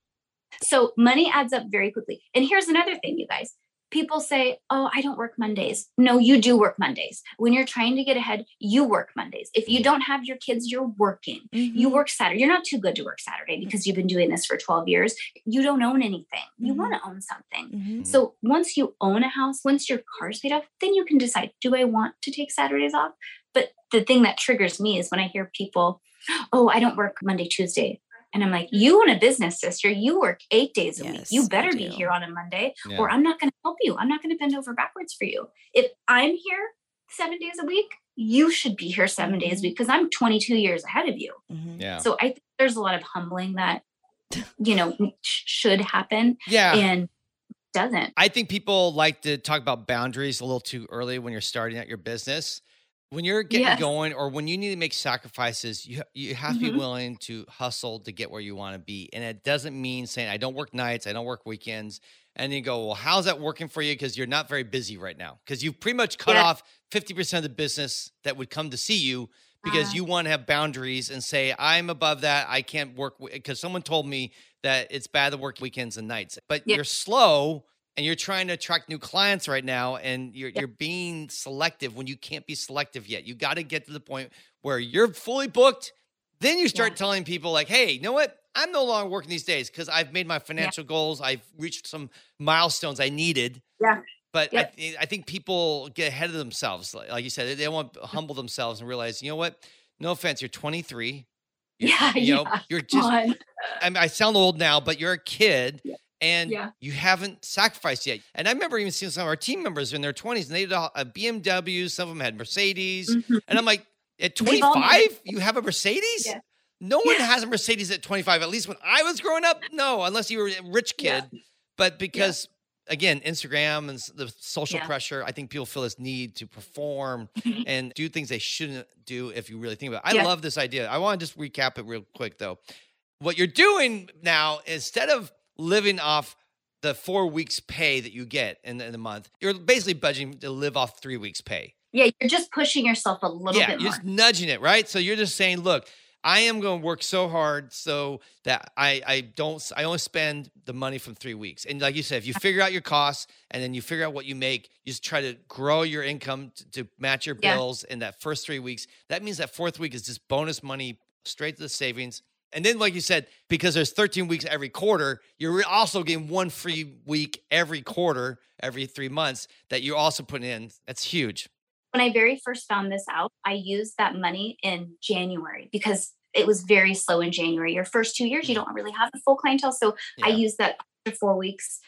So money adds up very quickly. And here's another thing, you guys. People say, oh, I don't work Mondays. No, you do work Mondays. When you're trying to get ahead, you work Mondays. If you don't have your kids, you're working. Mm-hmm. You work Saturday. You're not too good to work Saturday because you've been doing this for twelve years. You don't own anything. You mm-hmm. want to own something. Mm-hmm. So once you own a house, once your car's paid off, then you can decide, do I want to take Saturdays off? But the thing that triggers me is when I hear people, oh, I don't work Monday, Tuesday. And I'm like, you own a business, sister. You work eight days a yes, week. You better be here on a Monday yeah. or I'm not going to help you. I'm not going to bend over backwards for you. If I'm here seven days a week, you should be here seven days a week because I'm twenty-two years ahead of you. Mm-hmm. Yeah. So I think there's a lot of humbling that, you know, should happen. Yeah. And doesn't. I think people like to talk about boundaries a little too early when you're starting out your business. When you're getting yes. going or when you need to make sacrifices, you you have mm-hmm. to be willing to hustle to get where you want to be. And it doesn't mean saying, I don't work nights, I don't work weekends. And you go, well, how's that working for you? Because you're not very busy right now. Because you've pretty much cut yeah. off fifty percent of the business that would come to see you because uh-huh. you want to have boundaries and say, I'm above that. I can't work because someone told me that it's bad to work weekends and nights. But yeah. you're slow. And you're trying to attract new clients right now, and you're yep. you're being selective when you can't be selective yet. You got to get to the point where you're fully booked. Then you start yeah. telling people like, hey, you know what? I'm no longer working these days because I've made my financial yeah. goals. I've reached some milestones I needed. Yeah. But yep. I, th- I think people get ahead of themselves. Like, like you said, they, they want to humble themselves and realize, you know what? No offense, you're twenty-three. You're, yeah. You know, yeah. you're just, I, mean, I sound old now, but you're a kid. Yeah. And yeah. you haven't sacrificed yet. And I remember even seeing some of our team members in their twenties, and they did a B M W. Some of them had Mercedes. Mm-hmm. And I'm like, at twenty-five, you have a Mercedes? Yeah. No one yeah. has a Mercedes at twenty-five, at least when I was growing up. No, unless you were a rich kid. Yeah. But because, yeah. again, Instagram and the social yeah. pressure, I think people feel this need to perform and do things they shouldn't do if you really think about it. I yeah. love this idea. I want to just recap it real quick, though. What you're doing now, instead of living off the four weeks pay that you get in the, in the month, you're basically budgeting to live off three weeks pay. Yeah. You're just pushing yourself a little yeah, bit more. You're just nudging it, right? So you're just saying, look, I am going to work so hard so that I, I don't, I only spend the money from three weeks. And like you said, if you figure out your costs and then you figure out what you make, you just try to grow your income to, to match your bills yeah. in that first three weeks. That means that fourth week is just bonus money straight to the savings. And then, like you said, because there's thirteen weeks every quarter, you're also getting one free week every quarter, every three months that you're also putting in. That's huge. When I very first found this out, I used that money in January because it was very slow in January. Your first two years, you don't really have the full clientele. So yeah. I used that after four weeks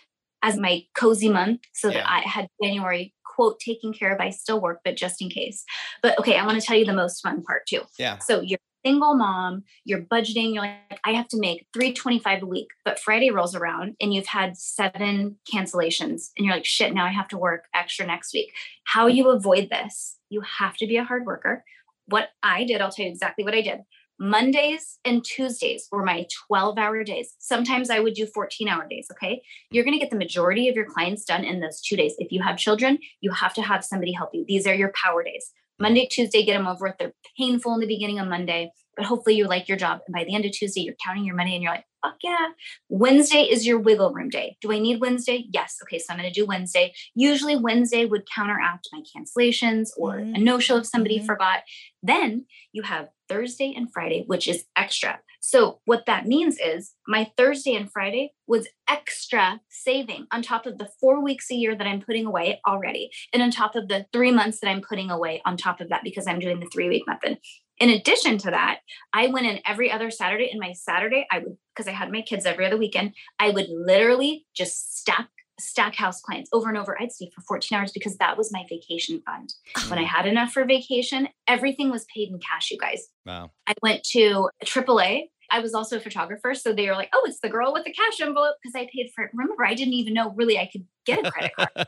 as my cozy month so yeah. that I had January, quote, taken care of. I still work, but just in case. But okay, I want to tell you the most fun part too. Yeah. So you're single mom, you're budgeting, you're like, I have to make three twenty-five a week, but Friday rolls around and you've had seven cancellations and you're like, shit, now I have to work extra next week. How you avoid this? You have to be a hard worker. What I did, I'll tell you exactly what I did. Mondays and Tuesdays were my twelve hour days. Sometimes I would do fourteen hour days. Okay. You're going to get the majority of your clients done in those two days. If you have children, you have to have somebody help you. These are your power days. Monday, Tuesday, get them over with. They're painful in the beginning of Monday, but hopefully you like your job. And by the end of Tuesday, you're counting your money and you're like, fuck yeah. Wednesday is your wiggle room day. Do I need Wednesday? Yes. Okay. So I'm going to do Wednesday. Usually Wednesday would counteract my cancellations or mm-hmm. a no-show if somebody mm-hmm. forgot. Then you have Thursday and Friday, which is extra. So what that means is my Thursday and Friday was extra saving on top of the four weeks a year that I'm putting away already. And on top of the three months that I'm putting away on top of that, because I'm doing the three week method. In addition to that, I went in every other Saturday, and my Saturday, I would, because I had my kids every other weekend, I would literally just stack stack house clients over and over. I'd sleep for fourteen hours because that was my vacation fund. When I had enough for vacation, everything was paid in cash, you guys. Wow. I went to triple A. I was also a photographer. So they were like, oh, it's the girl with the cash envelope because I paid for it. Remember, I didn't even know really I could get a credit card.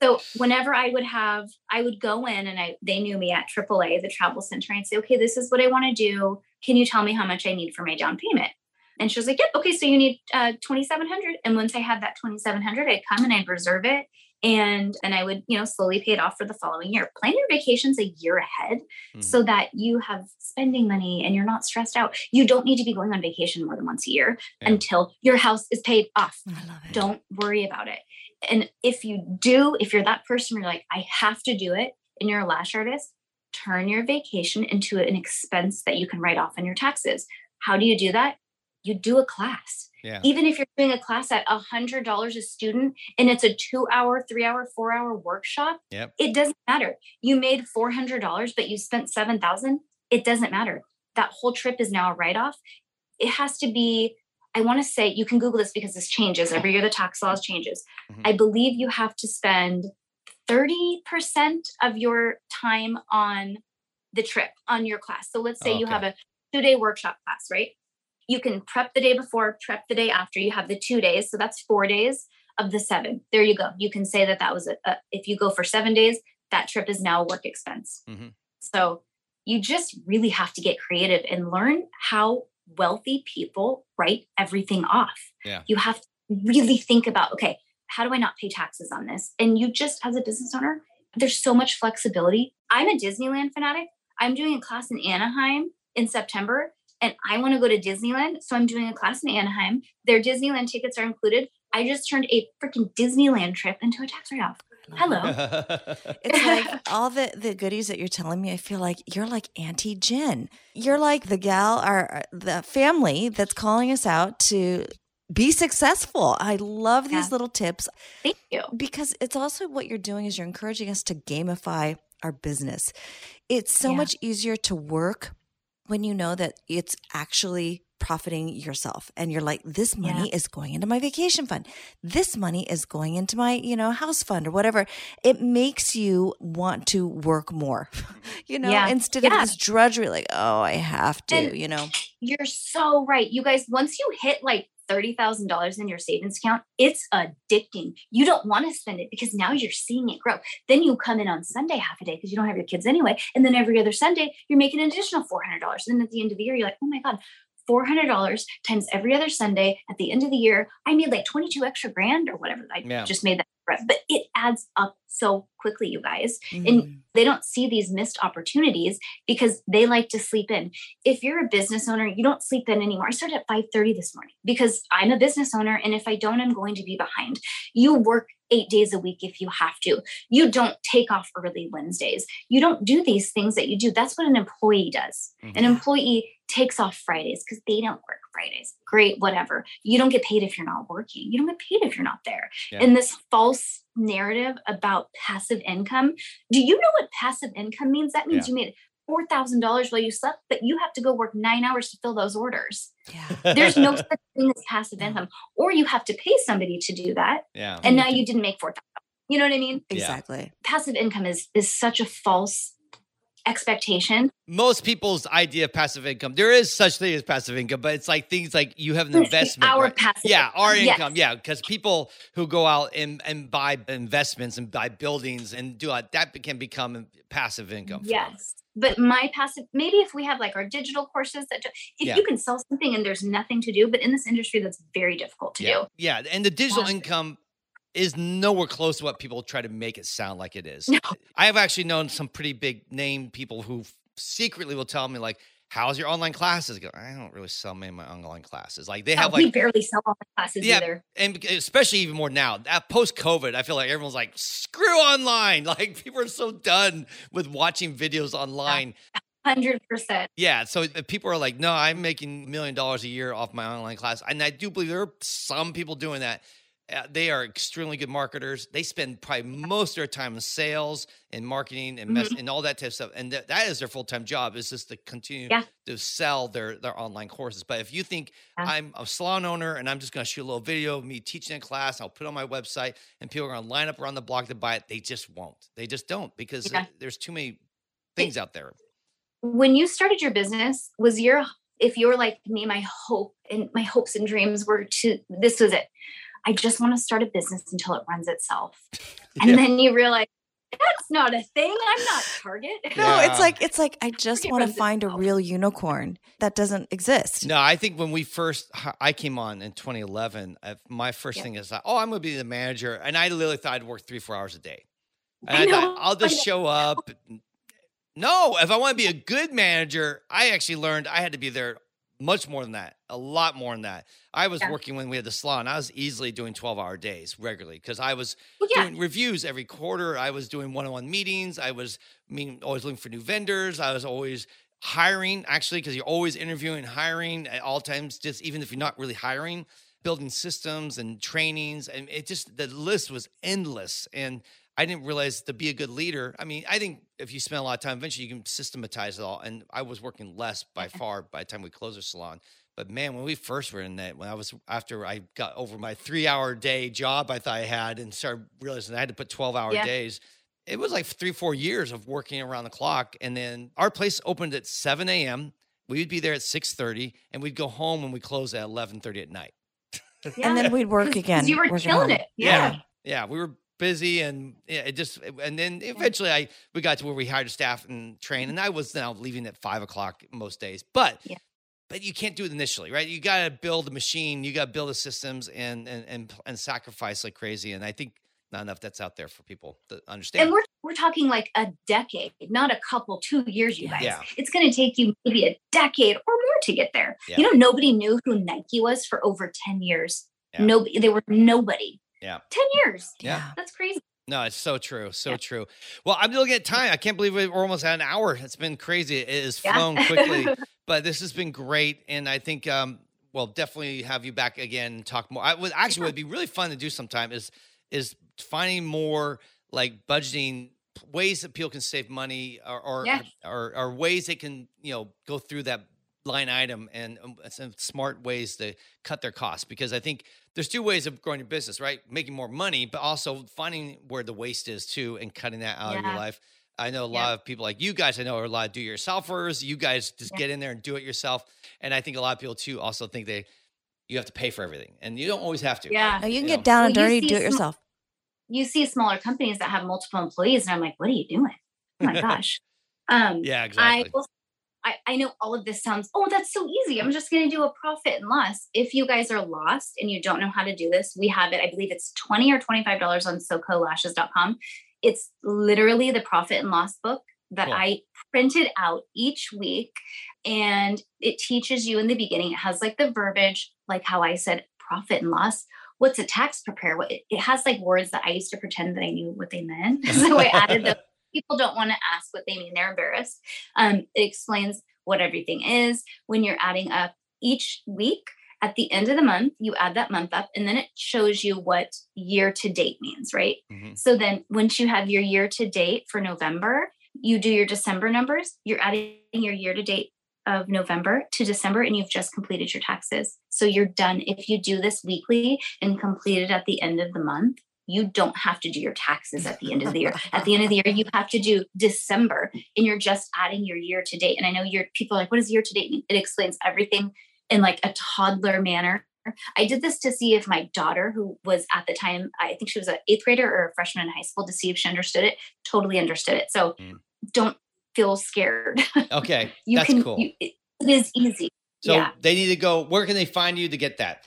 So whenever I would have, I would go in and I they knew me at triple A, the travel center, and say, okay, this is what I want to do. Can you tell me how much I need for my down payment? And she was like, yep, okay, so you need uh, twenty-seven hundred dollars. And once I had that twenty-seven hundred dollars, I'd come and I'd reserve it. And, and I would, you know, slowly pay it off for the following year. Plan your vacations a year ahead mm-hmm. so that you have spending money and you're not stressed out. You don't need to be going on vacation more than once a year yeah. until your house is paid off. I love it. Don't worry about it. And if you do, if you're that person where you're like, I have to do it, and you're a lash artist, turn your vacation into an expense that you can write off on your taxes. How do you do that? You do a class. Yeah. Even if you're doing a class at one hundred dollars a student and it's a two hour, three hour, four hour workshop, yep. it doesn't matter. You made four hundred dollars, but you spent seven thousand dollars. It doesn't matter. That whole trip is now a write-off. It has to be, I want to say, you can Google this because this changes. Every year the tax laws changes. Mm-hmm. I believe you have to spend thirty percent of your time on the trip, on your class. So let's say oh, okay. you have a two day workshop class, right? You can prep the day before, prep the day after. You have the two days. So that's four days of the seven. There you go. You can say that that was, a, a if you go for seven days, that trip is now a work expense. Mm-hmm. So you just really have to get creative and learn how wealthy people write everything off. Yeah. You have to really think about, okay, how do I not pay taxes on this? And you just, as a business owner, there's so much flexibility. I'm a Disneyland fanatic. I'm doing a class in Anaheim in September. And I want to go to Disneyland. So I'm doing a class in Anaheim. Their Disneyland tickets are included. I just turned a freaking Disneyland trip into a tax write-off. Hello. It's like all the, the goodies that you're telling me, I feel like you're like Auntie Jen. You're like the gal or the family that's calling us out to be successful. I love these yeah. little tips. Thank you. Because it's also what you're doing is you're encouraging us to gamify our business. It's so yeah. much easier to work when you know that it's actually profiting yourself and you're like, this money yeah. is going into my vacation fund. This money is going into my, you know, house fund or whatever. It makes you want to work more, you know, yeah. instead yeah. of this drudgery, like, oh, I have to, and you know. You're so right. You guys, once you hit like thirty thousand dollars in your savings account, it's addicting. You don't want to spend it because now you're seeing it grow. Then you come in on Sunday half a day because you don't have your kids anyway. And then every other Sunday, you're making an additional four hundred dollars. And then at the end of the year, you're like, oh my God, four hundred dollars times every other Sunday. At the end of the year, I made like twenty-two extra grand or whatever. I yeah. just made that. But it adds up so quickly, you guys. Mm. And they don't see these missed opportunities because they like to sleep in. If you're a business owner, you don't sleep in anymore. I started at five thirty this morning because I'm a business owner. And if I don't, I'm going to be behind. You work eight days a week if you have to. You don't take off early Wednesdays. You don't do these things that you do. That's what an employee does. Mm-hmm. An employee takes off Fridays because they don't work Fridays. Great, whatever. You don't get paid if you're not working. You don't get paid if you're not there. Yeah. And this false narrative about passive income. Do you know what passive income means? That means yeah. you made four thousand dollars while you slept, but you have to go work nine hours to fill those orders. Yeah. There's no such thing as passive income, or you have to pay somebody to do that. Yeah. And now you didn't make four thousand dollars. You know what I mean? Exactly. Yeah. Passive income is is such a false expectation. Most people's idea of passive income, there is such thing as passive income, but it's like things like you have an investment. Our right? passive yeah, our income. income. Yes. Yeah, because people who go out and, and buy investments and buy buildings and do that, that can become passive income. Yes. But my passive, maybe if we have like our digital courses that, if yeah. you can sell something and there's nothing to do, but in this industry, that's very difficult to yeah. do. Yeah. And the digital passive. income is nowhere close to what people try to make it sound like it is. No. I have actually known some pretty big name people who secretly will tell me like, how's your online classes? I go, I don't really sell many of my online classes. Like they have oh, like- We barely sell online classes yeah, either. And especially even more now, that post-COVID, I feel like everyone's like, screw online. Like people are so done with watching videos online. one hundred percent. Yeah, so if people are like, no, I'm making a million dollars a year off my online class. And I do believe there are some people doing that. Uh, they are extremely good marketers. They spend probably most of their time in sales and marketing and mess- mm-hmm. and all that type of stuff. And th- that is their full-time job, is just to continue yeah. to sell their, their online courses. But if you think yeah. I'm a salon owner and I'm just going to shoot a little video of me teaching a class, I'll put it on my website and people are going to line up around the block to buy it. They just won't. They just don't because yeah. there's too many things out there. When you started your business, was your, if you're like me, my hope and my hopes and dreams were to, this was it. I just want to start a business until it runs itself. And yeah. then you realize that's not a thing. I'm not Target. No, yeah. it's like it's like I just want to find a real unicorn that doesn't exist. No, I think when we first I came on in twenty eleven, my first yeah. thing is like, oh, I'm going to be the manager, and I literally thought I'd work three, four hours a day, and I, I know, thought I'll just show up. No, if I want to be a good manager, I actually learned I had to be there much more than that, a lot more than that. I was yeah. working when we had the salon. I was easily doing twelve-hour days regularly because I was well, yeah. doing reviews every quarter. I was doing one-on-one meetings. I was I mean, always looking for new vendors. I was always hiring, actually, because you're always interviewing, hiring at all times, just even if you're not really hiring, building systems and trainings. And it just, the list was endless. And I didn't realize to be a good leader. I mean, I think if you spend a lot of time, eventually you can systematize it all. And I was working less by far by the time we closed our salon. But man, when we first were in that, when I was, after I got over my three hour day job, I thought I had and started realizing I had to put twelve hour yeah. days. It was like three, four years of working around the clock. And then our place opened at seven a.m. We'd be there at six thirty and we'd go home and we closed at eleven thirty at night. Yeah. And then we'd work again. You were killing home. It. Yeah. yeah. Yeah. We were busy and yeah, it just, and then eventually I, we got to where we hired staff and trained, and I was now leaving at five o'clock most days, but, yeah. but you can't do it initially, right? You got to build a machine, you got to build the systems and, and, and, and sacrifice like crazy. And I think not enough that's out there for people to understand. And we're, we're talking like a decade, not a couple, two years, you guys, yeah. it's going to take you maybe a decade or more to get there. Yeah. You know, nobody knew who Nike was for over ten years. Yeah. No, they were nobody. Yeah. ten years. Yeah. That's crazy. No, it's so true. So yeah. true. Well, I'm looking at time. I can't believe we're almost at an hour. It's been crazy. It has yeah. flown quickly, but this has been great. And I think, um, well, definitely have you back again and talk more. I would actually, yeah. would be really fun to do sometime is, is finding more like budgeting ways that people can save money or, or, yeah. or, or ways they can, you know, go through that line item and um, some smart ways to cut their costs. Because I think there's two ways of growing your business, right? Making more money, but also finding where the waste is too and cutting that out yeah. of your life. I know a lot yeah. of people like you guys, I know are a lot of do-yourselfers. You guys just yeah. get in there and do it yourself. And I think a lot of people too also think they, you have to pay for everything and you don't always have to. Yeah. No, you can you get know. down and dirty, well, do it sm- yourself. You see smaller companies that have multiple employees and I'm like, what are you doing? Oh my gosh. Um, yeah, exactly. I will- I, I know all of this sounds, oh, that's so easy. I'm just going to do a profit and loss. If you guys are lost and you don't know how to do this, we have it. I believe it's twenty dollars or twenty-five dollars on soco lashes dot com. It's literally the profit and loss book that cool. I printed out each week. And it teaches you in the beginning, it has like the verbiage, like how I said, profit and loss. What's a tax preparer? It has like words that I used to pretend that I knew what they meant. So I added those. People don't want to ask what they mean. They're embarrassed. Um, it explains what everything is. When you're adding up each week, at the end of the month, you add that month up and then it shows you what year to date means, right? Mm-hmm. So then once you have your year to date for November, you do your December numbers, you're adding your year to date of November to December and you've just completed your taxes. So you're done. If you do this weekly and complete it at the end of the month, you don't have to do your taxes at the end of the year. At the end of the year, you have to do December and you're just adding your year to date. And I know your people are like, what does year to date mean? It explains everything in like a toddler manner. I did this to see if my daughter, who was at the time, I think she was an eighth grader or a freshman in high school, to see if she understood it, totally understood it. So mm. don't feel scared. Okay. you That's can, cool. You, it, it is easy. So yeah. they need to go, where can they find you to get that?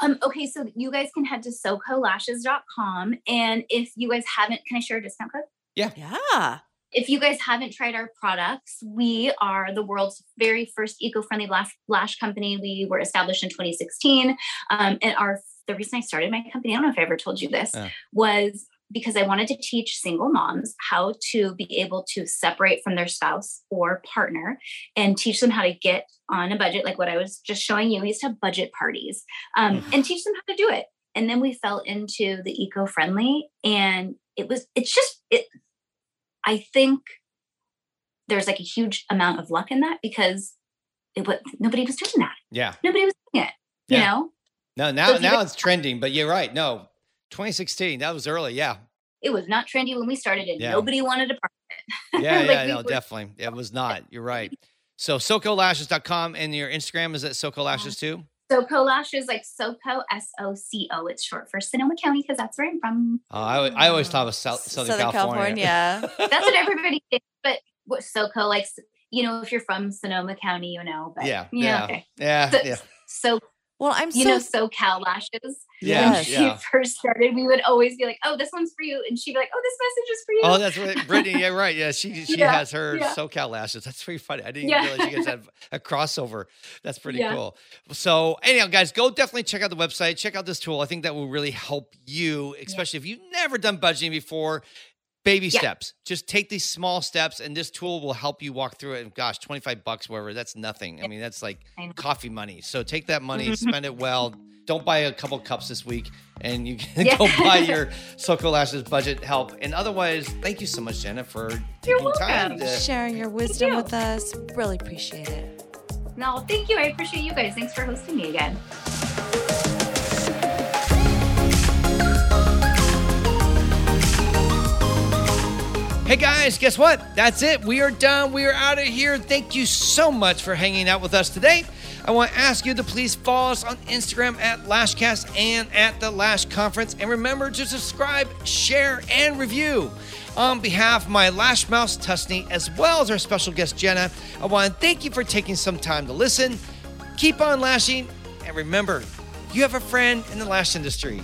Um, okay, so you guys can head to soco lashes dot com. And if you guys haven't, can I share a discount code? Yeah. Yeah. If you guys haven't tried our products, we are the world's very first eco-friendly lash, lash company. We were established in twenty sixteen. Um, and our the reason I started my company, I don't know if I ever told you this, uh. was because I wanted to teach single moms how to be able to separate from their spouse or partner and teach them how to get on a budget. Like what I was just showing you, we used to have budget parties um, and teach them how to do it. And then we fell into the eco-friendly and it was, it's just, it, I think there's like a huge amount of luck in that because it was, nobody was doing that. Yeah. Nobody was doing it, yeah. you know? No, now, so now were, it's trending, but you're right. No. twenty sixteen, that was early, yeah. It was not trendy when we started and yeah. nobody wanted to part of it. Yeah, like yeah, no, were- definitely. It was not. You're right. So soco lashes dot com and your Instagram is at soco lashes too? SoCo Lashes, like SoCo, S O C O. It's short for Sonoma County because that's where I'm from. Oh, I, I always thought of South, Southern, Southern California. California. That's what everybody did. But what SoCo, like, you know, if you're from Sonoma County, you know. But, yeah. You know, yeah. Okay. Yeah. So, yeah. so well, I'm you so, know, SoCal Lashes. Yeah. When she yeah. first started, we would always be like, "Oh, this one's for you," and she'd be like, "Oh, this message is for you." Oh, that's what Brittany. Yeah, right. Yeah, she she yeah. has her yeah. SoCal Lashes. That's pretty funny. I didn't yeah. realize you guys had a crossover. That's pretty yeah. cool. So, anyhow, guys, go definitely check out the website. Check out this tool. I think that will really help you, especially yeah. if you've never done budgeting before. Baby yeah. steps. Just take these small steps, and this tool will help you walk through it. And gosh, twenty-five bucks, whatever, that's nothing. I mean, that's like coffee money. So take that money, spend it well. Don't buy a couple cups this week, and you can yeah. go buy your SoCo Lashes budget help. And otherwise, thank you so much, Jenna, for taking time to sharing your wisdom you. with us. Really appreciate it. No, thank you. I appreciate you guys. Thanks for hosting me again. Hey guys, guess what? That's it. We are done. We are out of here. Thank you so much for hanging out with us today. I want to ask you to please follow us on Instagram at Lashcast and at the Lash Conference. And remember to subscribe, share, and review. On behalf of my Lash Mouse, Tusney, as well as our special guest, Jenna, I want to thank you for taking some time to listen. Keep on lashing. And remember, you have a friend in the lash industry.